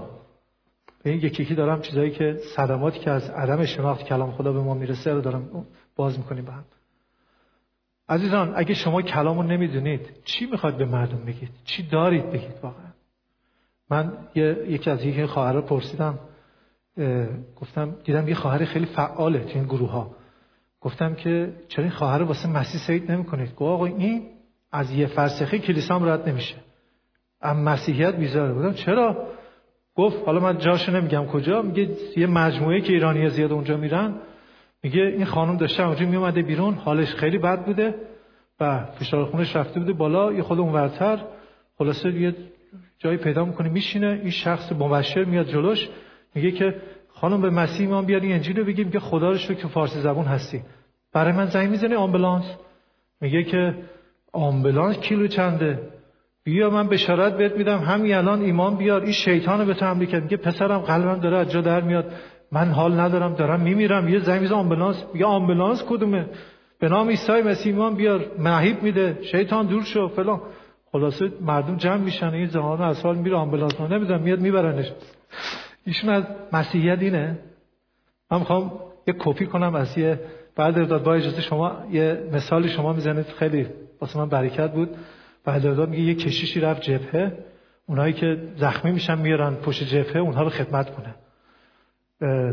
این یکی دارم چیزایی که صدماتی که از عدم شناخت کلام خدا به ما میرسه رو دارم باز میکنیم با هم. عزیزان اگه شما کلامو نمیدونید چی میخواد به مردم بگید؟ چی دارید بگید واقعا؟ من یکی از یکی خواهرها پرسیدم، گفتم دیدم یه خواهر خیلی فعاله تو این گروه‌ها، گفتم که چرا این خواهر رو واسه مسیح سعید نمی‌کنید؟ گفت آقا این از یه فرسخی کلیسام رد نمیشه، از مسیحیت بیزاره. گفتم چرا؟ گفت حالا من جاشو نمیگم کجا، میگه یه مجموعه که ایرانی‌ها زیاد اونجا میرن، میگه این خانم داشته اونجا میومده بیرون، حالش خیلی بد بوده و فشار خونش رفته بوده بالا، یه خود اونورتر. خلاصه یه جایی پیدا می‌کنه میشینه، این شخص مبشر میاد جلوش، میگه که خانم به مسیح ما بیارین انجیل رو بگیم که خدا رو شکر که فارسی زبون هستی. برای من زنگ میزنه آمبولانس، میگه که آمبولانس کیلو چنده، بیا من بشارت بهت میدم همین الان ایمان بیار، این شیطانو به تو حمله کرد. میگه پسرم قلبم داره از جا در میاد، من حال ندارم، دارم میمیرم، یه زنگ میزنه آمبولانس. میگه آمبولانس کدومه؟ به نام عیسی مسیح ایمان بیار، مهیب میده، شیطان دور شو فلان. خلاصه مردم جمع میشن، این زهانو از حال میره، آمبولانس ما نمیدونم میاد میبرنش. ایشون از مسیحیت اینه. من میخوام یه کپی کنم از یه بعدرداد، با اجازه شما یه مثال شما میزنید، خیلی واسه من برکت بود. بعدرداد میگه یه کشیشی رفت جبهه، اونایی که زخمی میشن میارن پشت جبهه اونها رو خدمت کنه.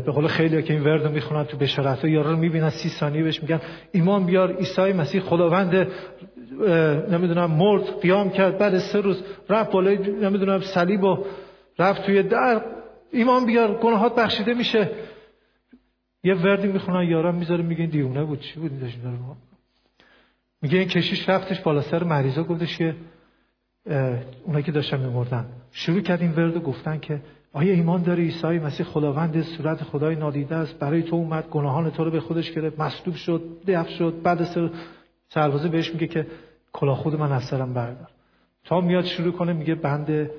به قول خیلی‌ها که این ورد رو میخونن تو بشارت‌ها، یارو رو میبینن 30 ثانیه بهش میگن ایمان بیار، عیسی مسیح خداوند، نمیدونم مرد قیام کرد، بعد 3 روز رفت بالای نمیدونم صلیب و رفت توی در، ایمان بیار گناهات بخشیده میشه. یه وردی میخونن یارم میذاره میگه دیونه بود، چی بود این داشت داره. میگه این کشیش رفتش بالا سر مریضا، گفتش که اونایی که داشتن میمردن، شروع کرد این وردو گفتن که آیا ایمان داری عیسی مسیح خداوند، صورت خدای نادیده است، برای تو اومد، گناهان تو رو به خودش گرفت، مصلوب شد، دفن شد، بعد سربازه بهش میگه که کلاه خود من از سرم بردار. تا میاد شروع کنه میگه بند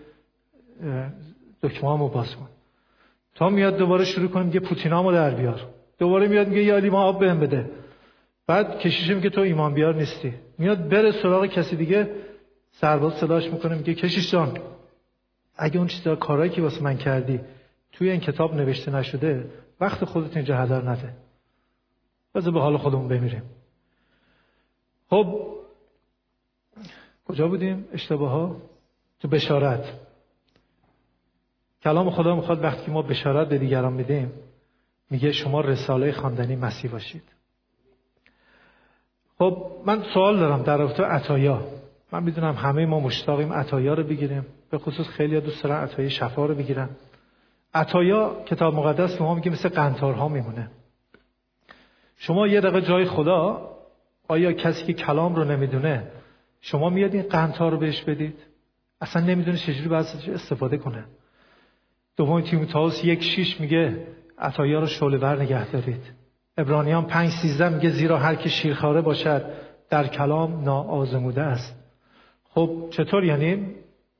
دکمه‌امو باز کن. تا میاد دوباره شروع کنه میگه پوتینامو در بیار. دوباره میاد میگه یا لیوان آب بهم بده. بعد کشیش میگه تو ایمان بیار نیستی. میاد بره سراغ کسی دیگه، سرباز صداش میکنه میگه کشیش جان، اگه اون چیزا کارهایی که واسه من کردی توی این کتاب نوشته نشده، وقت خودت اینجا هدر نده، بذار به حال خودمون بمیریم. خب کجا بودیم؟ اشتباه‌ها تو بشارت. کلام خدا میخواد وقتی ما بشارت به دیگران میدیم، میگه شما رساله خواندنی مسیح باشید. خب من سوال دارم در رابطه عطایا. من میدونم همه ما مشتاقیم عطایا رو بگیریم، به خصوص خیلی‌ها دوست دارن عطای شفا رو بگیرن. عطایا کتاب مقدس به ما میگه مثل قنطارها میمونه. شما یه دقیقه جای خدا، آیا کسی که کلام رو نمیدونه شما میاد این قنطار رو بهش بدید؟ اصلا نمیدونه چجوری باید استفاده کنه. دوم تیموتائوس 1:6 میگه عطایا رو شعله‌ور نگه دارید. عبرانیان 5:13 میگه زیرا هر که شیرخواره باشد در کلام ناآزموده است. خب چطور یعنی؟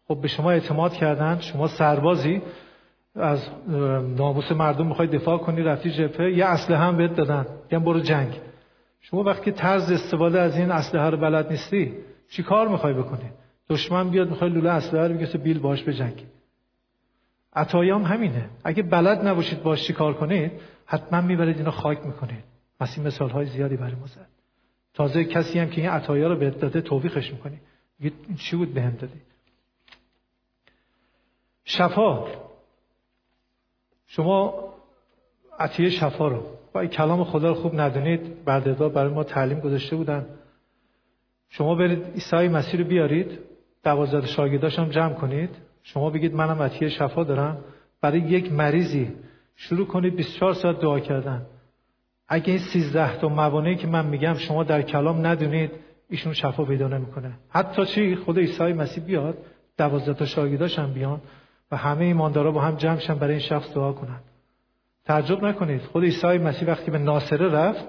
خب به شما اعتماد کردن، شما سربازی، از ناموس مردم میخوای دفاع کنی، رفتی جبهه، یه اسلحه هم بهت دادن، میگن برو جنگ. شما وقتی طرز استفاده از این اسلحه رو بلد نیستی، چی کار میخوای بکنی؟ دشمن بیاد میخوای لوله اسلحه رو بگیری بیل باش بجنگی. عطایا هم همینه. اگه بلد نباشید باش چی کار کنید، حتما میبرید اینا خاک میکنید. مسیح مثالهای زیادی برای ما زد. تازه کسی هم که این عطایا رو بهت داده توبیخش میکنی، میگه چی بود بهم دادی؟ شفا. شما عطیه شفا رو با کلام خدا رو خوب ندونید، بعدها برای ما تعلیم گذاشته بودن. شما برید عیسی مسیح رو بیارید، 12 شاگرداش هم جمع کنید، شما بگید منم عطیه شفا دارم، برای یک مریضی شروع کنید 24 ساعت دعا کردن. اگه این 13 تا موانعی که من میگم شما در کلام ندونید، ایشون شفا پیدا نمیکنه. حتی چی خود عیسی مسیح بیاد، 12 شاگرداش هم بیان و همه ایماندارا با هم جمع شدن برای این شخص دعا کنن. تعجب نکنید خود عیسی مسیح وقتی به ناصره رفت،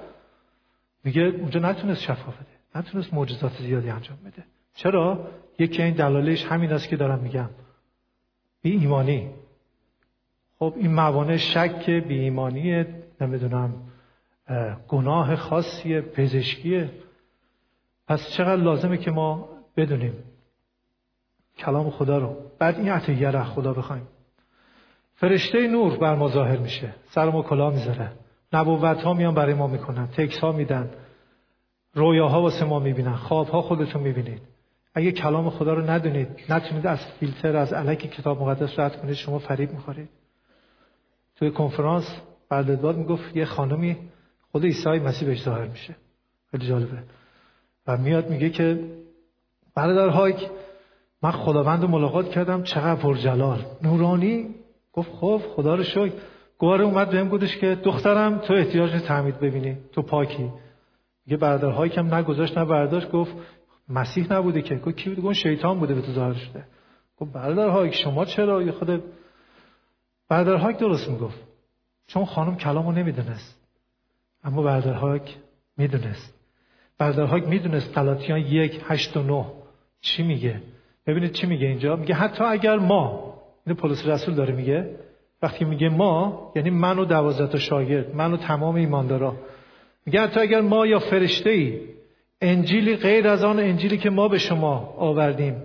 میگه اونجا نتونست شفا بده، نتونست معجزات زیادی انجام بده. چرا؟ یکی این دلایلش همین است که دارم میگم، بی ایمانی. خب این موانع شک، بی ایمانی، نمیدونم گناه خاصیه، پزشکیه. پس چقدر لازمه که ما بدونیم کلام خدا رو، بعد این عطیه رو خدا بخوایم. فرشته نور بر ما ظاهر میشه، سر ما کلاه میذاره، نبوت ها میان برای ما میکنن، تکس ها میدن، رویاها واسه ما میبینن، خواب ها خودتون میبینید. اگه کلام خدا رو ندونید، نتونید از فیلتر از الکی کتاب مقدس رد کنید، شما فریب میخورید. توی کنفرانس بعدداد میگفت یه خانمی خود عیسی مسیح بهش ظاهر میشه، خیلی جالبه، و میاد میگه که برادرها من خداوند رو ملاقات کردم، چقدر پرجلال، نورانی. گفت خب خدا رو شکر. گواره اومد بهم گفتش که دخترم تو احتیاج به تعمید ببینی، تو پاکی. میگه برادرهایی کم نگذاشت نه برداشت. گفت مسیح نبوده که. گفت کی بوده؟ گفت شیطان بوده به تو ظاهر شده. گفت برادرها شما چرا؟ خود برادرها درست میگفت. چون خانم کلامو نمیدونست، اما بردرهاک میدونست. بردرهاک میدونست غلاطیان 1:8-9 چی میگه. ببینید چی میگه اینجا، میگه حتی اگر ما، این پولس رسول داره میگه، وقتی میگه ما یعنی من و 12 تا شاگرد، من و تمام ایماندارا، میگه حتی اگر ما یا فرشته‌ای انجیلی غیر از آن انجیلی که ما به شما آوردیم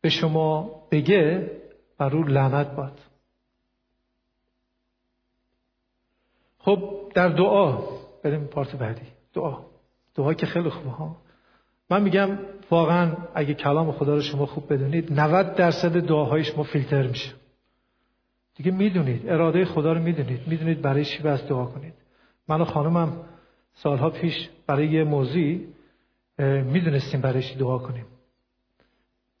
به شما بگه، بر او لعنت باد. خب در دعا بریم پارت بعدی. دعا که خیلی خوبه ها. من میگم واقعا اگه کلام خدا رو شما خوب بدونید 90% دعاهای شما فیلتر میشه. دیگه میدونید اراده خدا رو، میدونید برای چی باید دعا کنید. من و خانمم سالها پیش برای یه موضوعی میدونستیم برای چی دعا کنیم،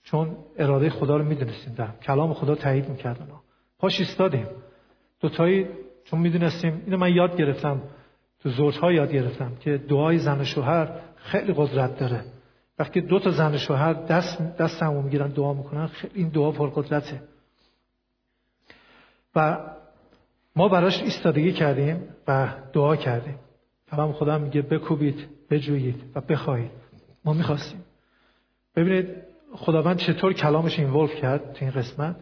چون اراده خدا رو میدونستیم، در کلام خدا تایید میکرد. اونا پاش ایستادیم دوتایی، چون میدونستیم. اینو من یاد گرفتم، تو زوج‌ها یاد گرفتم که دعای زن و شوهر خیلی قدرت داره. وقتی دو تا زن و شوهر دست هم میگیرن دعا میکنن، خیلی این دعا پرقدرته. و ما براش ایستادگی کردیم و دعا کردیم. کلام خدا میگه بکوبید، بجویید و بخواید. ما میخواستیم. ببینید خداوند چطور کلامش اینوالو کرد تو این قسمت.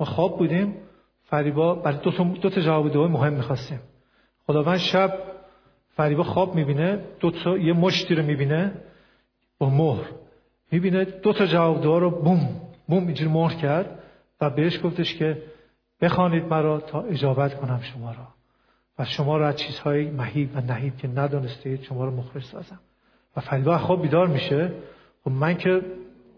ما خواب بودیم، فریبا برای دو تا جواب دعای مهم میخواستیم. خداوند شب فریبا خواب میبینه، یه مشتی رو میبینه با مهر، میبینه 2 تا جواب دعا رو بوم بوم اینجوری مهر کرد و بهش گفتش که بخوانید مرا تا اجابت کنم شما را و شما را از چیزهای مهیب و نهیب که ندانستید شما را مخرج سازم. و فریبا خواب بیدار میشه. خب من که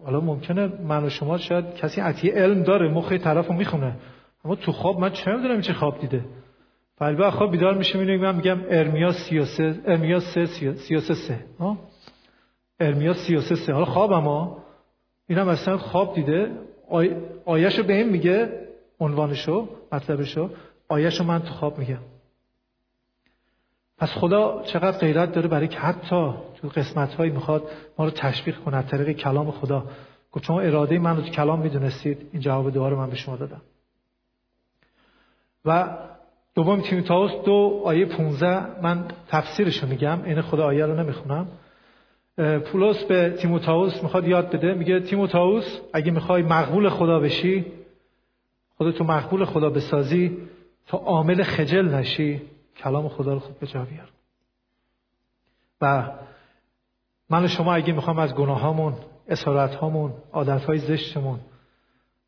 حالا ممکنه من و شما شاید کسی عطیه علم داره مخی طرفو میخونه، اما تو خواب من چه میدونم چه خواب دیده. فریبا خواب بیدار میشه، میبینه من میگم ارمیا 33 حالا خوابمو اینم اصلا خواب دیده. آیه‌شو به هم میگه، عنوانشو، مطلبشو، آیه‌شو من تو خواب میگم. پس خدا چقدر غیرت داره برای که حتی تو قسمت‌هایی میخواد ما رو تشویق کنه از طریق کلام خدا. گفت شما اراده من رو تو کلام میدونستید، این جواب دعا رو من به شما دادم. و دوم تیموتائوس 2:15 من تفسیرش رو میگم، این خدا آیه رو نمیخونم. پولس به تیموتائوس میخواد یاد بده، میگه تیموتائوس اگه میخوای مقبول خدا بشی، خودتو مقبول خدا بسازی، تا عامل خجل نشی کلام خدا رو خوب به جا بیار. و من و شما اگه میخوام از گناهامون، اسارتهامون، عادتهای زشتمون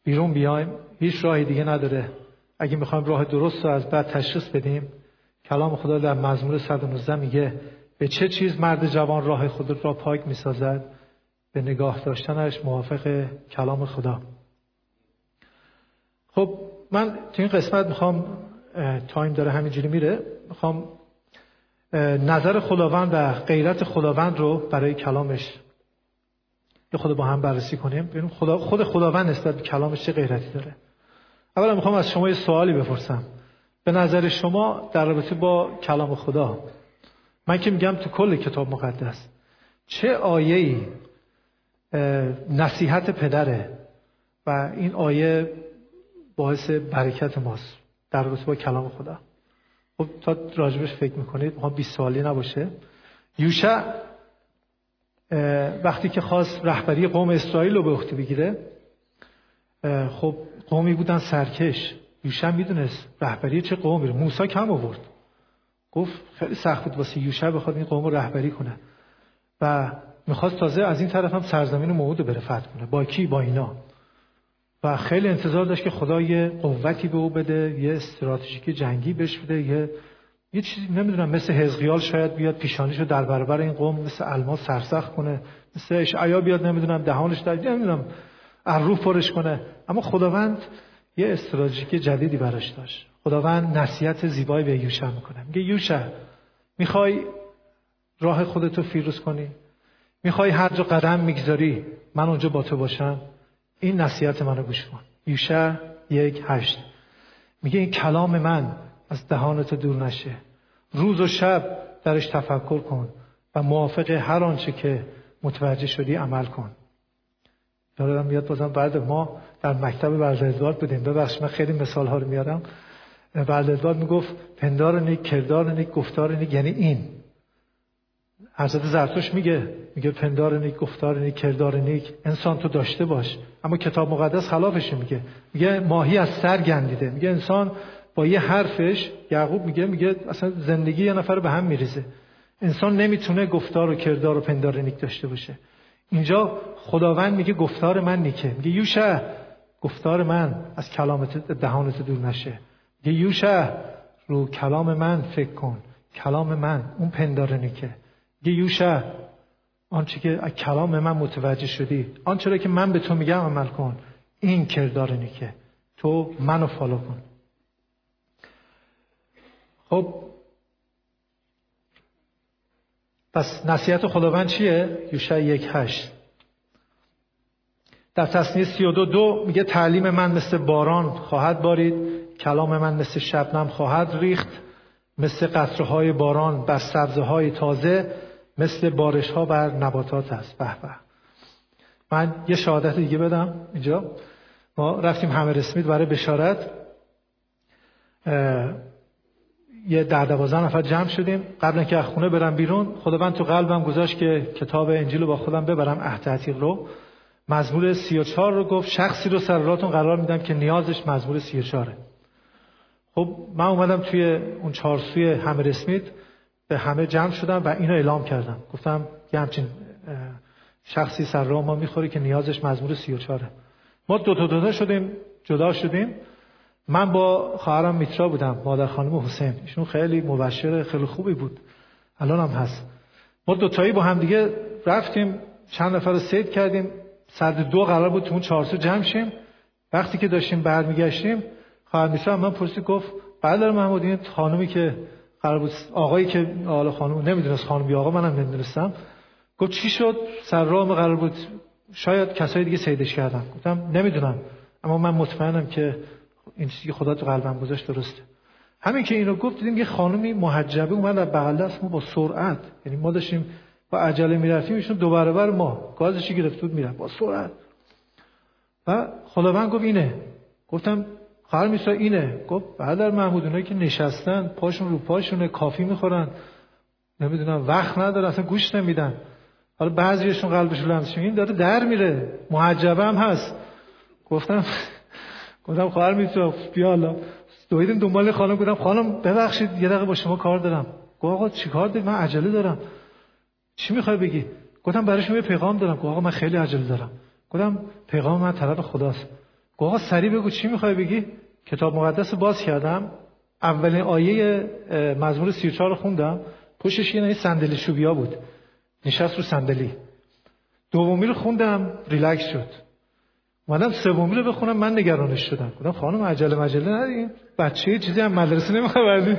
بیرون بیایم، هیچ راهی دیگه نداره. اگه میخوایم راه درست رو از بعد تشخیص بدیم، کلام خدا در مزمور 119 میگه به چه چیز مرد جوان راه خود را پاک میسازد؟ به نگاه داشتنش موافق کلام خدا. خب من تو این قسمت میخوام، تایم داره همینجوری میره، میخوام نظر خداوند و غیرت خداوند رو برای کلامش یه خود با هم بررسی کنیم، ببینیم خود خداوند نسبت به کلامش چه غیرتی داره. اولا میخوام از شما یه سوالی بپرسم. به نظر شما در رابطه با کلام خدا، من که میگم تو کل کتاب مقدس، چه آیه‌ای نصیحت پدره و این آیه باعث برکت ماست در رابطه با کلام خدا؟ خب تا راجبش فکر میکنید، میخوام 20 سوالی نباشه. یوشع وقتی که خواست رهبری قوم اسرائیل رو به عهده بگیره، خب قومی بودن سرکش. یوشع میدونست رهبری چه قومی رو. موسی کم آورد، گفت خیلی سخت بود واسه یوشع بخواد این قوم رو رهبری کنه و میخواست تازه از این طرف هم سرزمین موعود رو بره فتح کنه. با کی؟ با اینا. و خیلی انتظار داشت که خدا یه قوتی به او بده، یه استراتژی جنگی بهش بده، یه چیزی نمیدونم مثل حزقیال شاید بیاد پیشانیشو در برابر این قوم مثل الماس سرسخت کنه، مثل اشعیا بیاد نمیدونم دهانش در نمیدونم عروف پرش کنه. اما خداوند یه استراتژی جدیدی براش داشت. خداوند نصیحت زیبایی به یوشع میکنه، میگه یوشع میخوای راه خودتو فیروز کنی، میخوای هر جا قدم میگذاری من اونجا با تو باشم، این نصیحت منو گوش کن. یوشع 1:8 میگه این کلام من از دهانت دور نشه، روز و شب درش تفکر کن و موافق هر آنچه که متوجه شدی عمل کن. دارم یاد بازم بعد ما در مکتب برزدوار بودیم، ببخش من خیلی مثال ها رو میارم، بعد میگفت پندار نیک، کردار نیک، گفتار نیک، یعنی این. حضرت زرتشت میگه پندار نیک، گفتار نیک، کردار نیک انسان تو داشته باش. اما کتاب مقدس خلافش میگه ماهی از سر گندیده. میگه انسان با یه حرفش، یعقوب میگه اصلا زندگی یه نفر به هم میریزه. انسان نمیتونه گفتار و کردار و پندار نیک داشته باشه. اینجا خداوند میگه گفتار من نیکه. میگه یوشع گفتار من از کلامت، دهانت دور نشه. میگه یوشع رو کلام من فکر کن، کلام من اون پندار نیکه. میگه یوشع آنچه که از کلام من متوجه شدی، آنچه را که من به تو میگم عمل کن، این کردار نیکه، تو منو فالو کن. خب پس نصیحت خداوند چیه؟ یوشع 1:8 در تثنیه 32:2 میگه تعلیم من مثل باران خواهد بارید، کلام من مثل شبنم خواهد ریخت، مثل قطره‌های باران بر سبزه‌های تازه، مثل بارش‌ها بر نباتات است. به به. من یه شهادت دیگه بدم اینجا. ما رفتیم همه رسمید برای بشارت، یه 10-12 نفر جمع شدیم. قبل اینکه از خونه برم بیرون، خداوند تو قلبم گذاشت که کتاب انجیل رو با خودم ببرم، عهد عتیق رو، مزمور 34 رو گفت شخصی رو سر راهتون قرار میدم که نیازش مزمور 34ه. خب من اومدم توی اون چارسوی همه رسمید، به همه جمع شدم و اینو اعلام کردم، گفتم یه همچین شخصی سر راه ما میخوری که نیازش مزمور 34ه. ما دو تا شدیم، جدا شدیم. من با خواهرم میترا بودم، مادر خانم حسین، ایشون خیلی مبشر خیلی خوبی بود، الان هم هست. ما دوتایی با هم دیگه رفتیم، چند نفر رو سید کردیم، 102 قرار بود تو اون چهارسو جمع شیم. وقتی که داشتیم برمیگشتیم، خواهر میترا من پرسید، گفت برادر محمود این خانومی که قرار بود، آقایی که آل خانم نمیدونست، خانم یا آقا منم نمیدونستم، گفت چی شد؟ سر راه قرار بود شاید کسای دیگه سیدش کردن. گفتم نمیدونم، اما من مطمئنم که این چیزی که خدا تو قلبم گذاشت درسته. همین که اینو گفت، دیدیم یه خانومی محجبه اومد از بغل دست ما با سرعت، یعنی ما داشتیم با عجله می‌رفتیم، ایشون 2 برابر ما، گازش گرفته بود میرفت با سرعت. و خداوند گفت اینه. گفتم خواهر میسا اینه. گفت برادر محمود اونایی که نشستن پاشون رو پاشونه، کافی میخورن، نمیدونم وقت ندارن، اصلا گوش نمیدن. حالا بعضیشون قلبش لمس میشه، داره در میره، محجبه هم هست. گفتم خواهر میتونم بیا حالا. دویدیم دنبال خانم، گفتم خانم ببخشید یه دقیقه با شما کار دارم. گفت آقا چی کار داری؟ من عجله دارم. چی میخوای بگی؟ گفتم برای شما یه پیغام دارم. گفت آقا من خیلی عجله دارم. گفتم پیغام من طرف خداست. گفت آقا سریع بگو چی میخوای بگی؟ کتاب مقدس باز کردم، اولین آیه مزمور 34 رو خوندم، پشتش یه صندلی شوبیا بود، نشست رو صندلی. دومی رو خوندم، ریلکس شد. مادام سومی رو بخونم، من نگرانش شدم. گفتم خانم عجله ندین، بچه‌ی چیزی هم مدرسه نمیخواد بردی.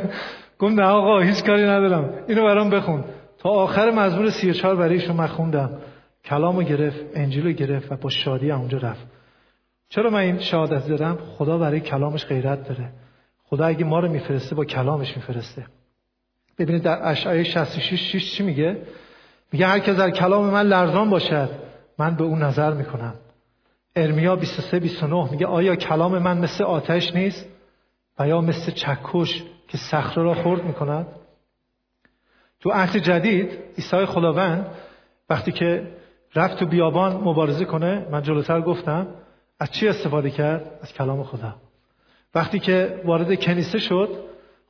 گفت نه آقا هیچ کاری ندارم، اینو برام بخون. تا آخر مزمور 34 برایشون من خوندم، کلامو گرفت، انجیلو گرفت و با شادی اونجا رفت. چرا من این شهادت دادم؟ خدا برای کلامش غیرت داره. خدا اگه ما رو میفرسته با کلامش میفرسته. ببینید در اشعیا 66:6 چی میگه؟ میگه هر که در کلام من لرزان باشد، من به اون نظر میکنم. ارمیا 23:29 میگه آیا کلام من مثل آتش نیست و یا مثل چکش که صخره را خرد میکند؟ تو عهد جدید عیسی خداوند وقتی که رفت تو بیابان مبارزه کنه، من جلوتر گفتم از چی استفاده کرد؟ از کلام خدا. وقتی که وارد کنیسه شد،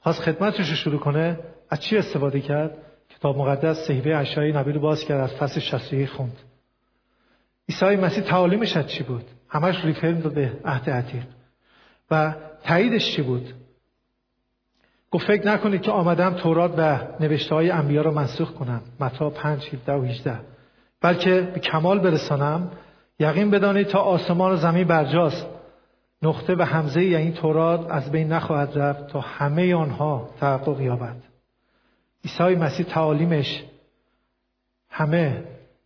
خواست خدمتش رو شروع کنه، از چی استفاده کرد؟ کتاب مقدس صحیفه اشعیا نبی رو باز کرد، از فصل 61 خوند. عیسی مسیح تعالیمش چی بود؟ همش ریفر داد به عهد عتیق. و تاییدش چی بود؟ گفت فکر نکنید که آمدم تورات و نوشته‌های انبیا را منسوخ کنم، متی 5:17-18، بلکه به کمال برسانم. یقین بدانید تا آسمان و زمین برجاست، نقطه و همزه یعنی تورات از بین نخواهد رفت تا همه آنها تحقق یابد. عیسی مسیح تعالیمش همه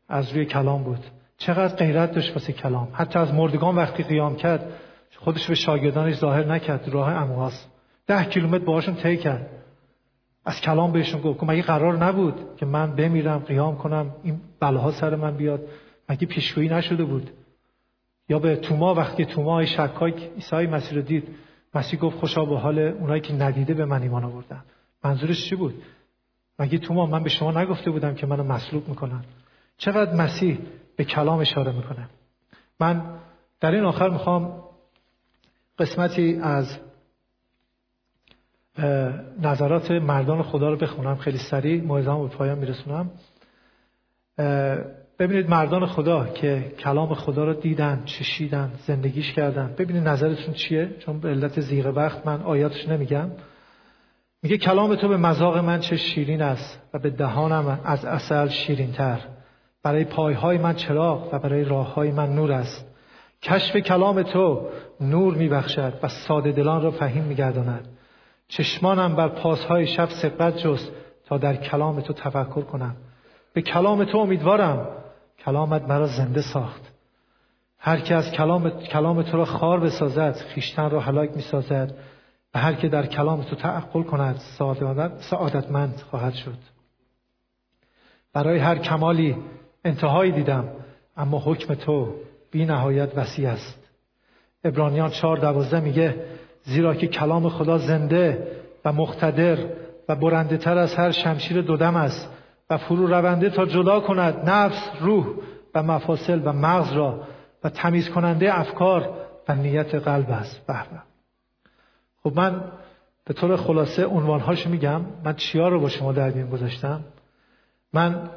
از روی کلام بود. چقدر غیرت داشت واسه کلام. حتی از مردگان وقتی قیام کرد، خودش به شاگردانش ظاهر نکرد، راه امواس 10 کیلومتر باهاشون طی کرد. از کلام بهشون گفت مگه قرار نبود که من بمیرم قیام کنم، این بلاها سر من بیاد؟ مگه پیشگویی نشده بود؟ یا به توما، وقتی تومای شکاک عیسی مسیح رو دید، مسیح گفت خوشا به حال اونایی که ندیده به من ایمان آوردن. منظورش چی بود؟ مگه توما من به شما نگفته بودم که منو مصلوب میکنن؟ چقدر مسیح به کلام اشاره میکنه. من در این آخر میخوام قسمتی از نظرات مردان خدا رو بخونم، خیلی سریع موعظه‌مو به پایان میرسونم. ببینید مردان خدا که کلام خدا رو دیدن، چشیدن، زندگیش کردن، ببینید نظرتون چیه؟ چون به علت زیغ وقت من آیاتش نمیگم. میگه کلام تو به مذاق من چه شیرین است و به دهانم از عسل شیرین‌تر. برای پایهای من چراغ و برای راههای من نور است. کشف کلام تو نور میبخشد و ساده دلان را فهیم میگرداند. چشمانم بر پاسهای شب سبقت جست تا در کلام تو تفکر کنم. به کلام تو امیدوارم، کلامت مرا زنده ساخت. هر که از کلام تو را خار بسازد خویشتن را هلاک میسازد و هر که در کلام تو تعقل کند سعادتمند خواهد شد. برای هر کمالی انتهایی دیدم، اما حکم تو بی نهایت وسیع است. عبرانیان 4:12 میگه زیرا که کلام خدا زنده و مقتدر و برنده تر از هر شمشیر دودم است و فرو رونده تا جدا کند نفس، روح و مفاصل و مغز را و تمیز کننده افکار و نیت قلب است. خب من به طور خلاصه عنوانهاشو میگم. من چیا رو با شما در میون گذاشتم؟ من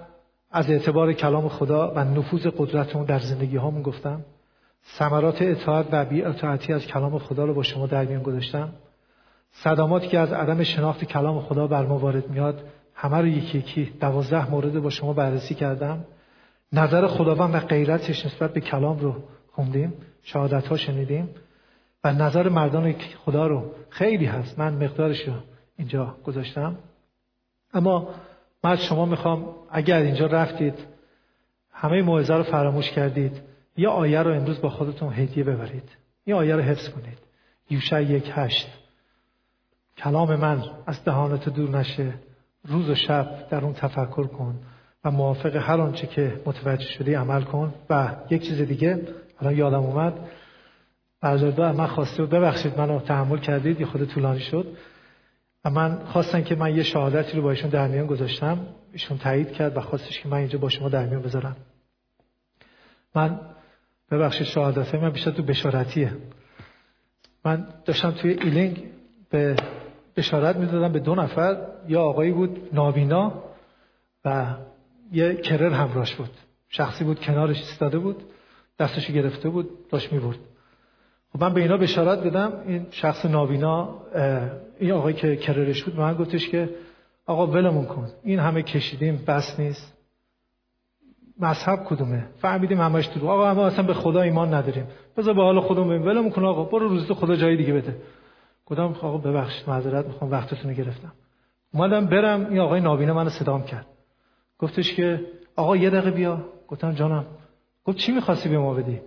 از اعتبار کلام خدا و نفوذ قدرتمون در زندگی هامون گفتم. ثمرات اطاعت و بی‌اطاعتی از کلام خدا رو با شما در میون گذاشتم. صدماتی که از عدم شناخت کلام خدا بر ما وارد میاد همه رو یکی یکی 12 مورد با شما بررسی کردم. نظر خداوند و غیرتش نسبت به کلام رو خوندیم، شهادت‌ها شنیدیم و نظر مردان خدا رو خیلی هست، من مقدارش رو اینجا گذاشتم. اما من از شما میخوام اگر اینجا رفتید همه موعظه رو فراموش کردید، یه آیه رو امروز با خودتون هدیه ببرید، یه آیه رو حفظ کنید. یوشع 1:8 کلام من از دهانت دور نشه، روز و شب در اون تفکر کن و موافق هر آنچه که متوجه شدی عمل کن. و یک چیز دیگه الان یادم اومد، برادرها من خواسته بود، ببخشید منو تحمل کردید یه خود طولانی شد، من خواستن که من یه شهادتی رو با ایشون در میان گذاشتم، ایشون تایید کرد و خواستش که من اینجا با شما در میان بذارم. من ببخشید شهادتم من بیشتر تو بشارتیه. من داشتم توی ایلینگ به بشارت میدادم به 2 نفر، یا آقایی بود نابینا و یه کرر همراهش بود، شخصی بود کنارش ایستاده بود، دستشو گرفته بود داشت میبرد. من به اینا بشارت دادم. این شخص نابینا، این آقایی که کررش بود، من گفتش که آقا ولمون کن، این همه کشیدیم بس نیست، مذهب کدومه فهمیدیم همش درو، آقا ما اصلا به خدا ایمان نداریم، بذار به حال خودمون، ولمون کن آقا، برو روزی خدا جای دیگه بده. گفتم آقا ببخشید معذرت میخوام وقتتون رو گرفتم. اومدم برم، این آقای نابینا منو صدام کرد، گفتش که آقا یه دقیقه بیا. گفتم جانم. گفت چی می‌خواستی به ما بدی؟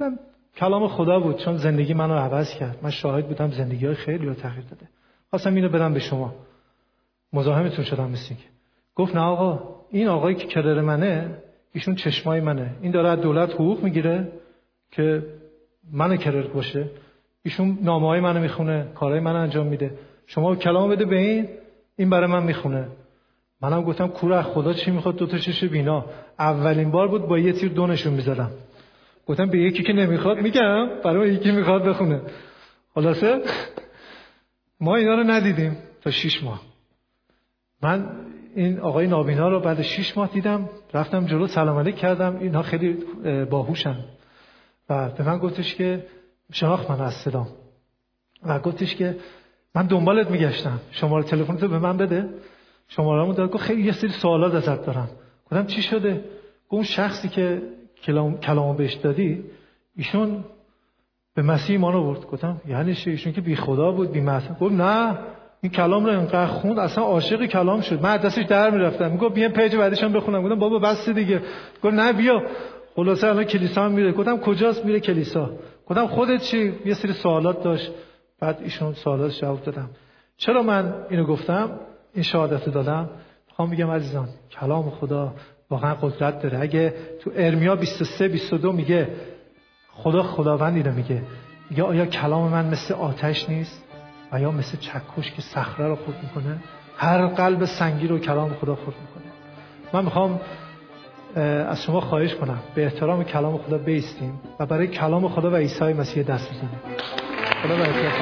من کلام خدا بود، چون زندگی منو عوض کرد، من شاهد بودم زندگی‌های خیلی رو تغییر داده، خواستم اینو بدم به شما، مزاحمتون شدم مثل اینکه. گفت نه آقا، این آقایی که کرر منه، ایشون چشمای منه، این داره از دولت حقوق میگیره که منو کرر باشه، ایشون نامه‌های منو میخونه، کارهای منو انجام میده، شما کلام بده به این برای من میخونه. منم گفتم کوره خدا چی میخواد، دو تا چش بینا، اولین بار بود با یه تیر دونشون می‌زدم. گفتم به یکی که نمیخواد میگم، برای یکی میخواد بخونه. خلاصه ما اینا رو ندیدیم تا 6 ماه. من این آقای نابینا رو بعد 6 ماه دیدم، رفتم جلو سلام علیک کردم، اینها خیلی باهوشن و به من گفتش که شناخت من از صدام و گفتش که من دنبالت میگشتم، شماره تلفنتو به من بده. شماره‌مو داد. گفت خیلی یه سری سوالات ازت دارم. گفتم چی شده؟ گفت اون شخصی که کلامو بهش دادی ایشون به مسیح ایمان آورد. گفتم یعنی چی؟ ایشون که بی خدا بود، بی مذهب. گفت نه، این کلام رو انقدر خوند اصلا عاشق کلام شد، من دستش در میرفتم. میگفت بیا پیج بعدش هم بخونم. گفتم بابا بس دیگه. گفت نه بیا، خلاصه الان کلیسا هم میره. گفتم کجاست؟ میره کلیسا. گفتم خودت چی؟ یه سری سوالات داشت، بعد ایشون سوالاتش جواب دادم. چرا من اینو گفتم، این شهادت دادم؟ میخوام بگم عزیزان کلام خدا واقعا قدرت داره. اگه تو ارمیا 23-22 میگه خداوند اینو میگه، یا آیا کلام من مثل آتش نیست و یا مثل چکش که صخره رو خرد میکنه؟ هر قلب سنگی رو کلام خدا خرد میکنه. من میخوام از شما خواهش کنم به احترام کلام خدا بیستیم و برای کلام خدا و عیسی مسیح دست بزنیم. خدا برکت بده.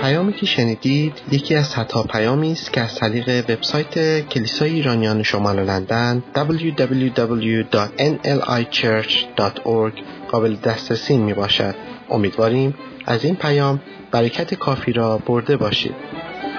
پیامی که شنیدید یکی از صدها پیامی است که از طریق وبسایت کلیسای ایرانیان شمال لندن www.nlichurch.org قابل دسترسی میباشد. امیدواریم از این پیام برکت کافی را برده باشید.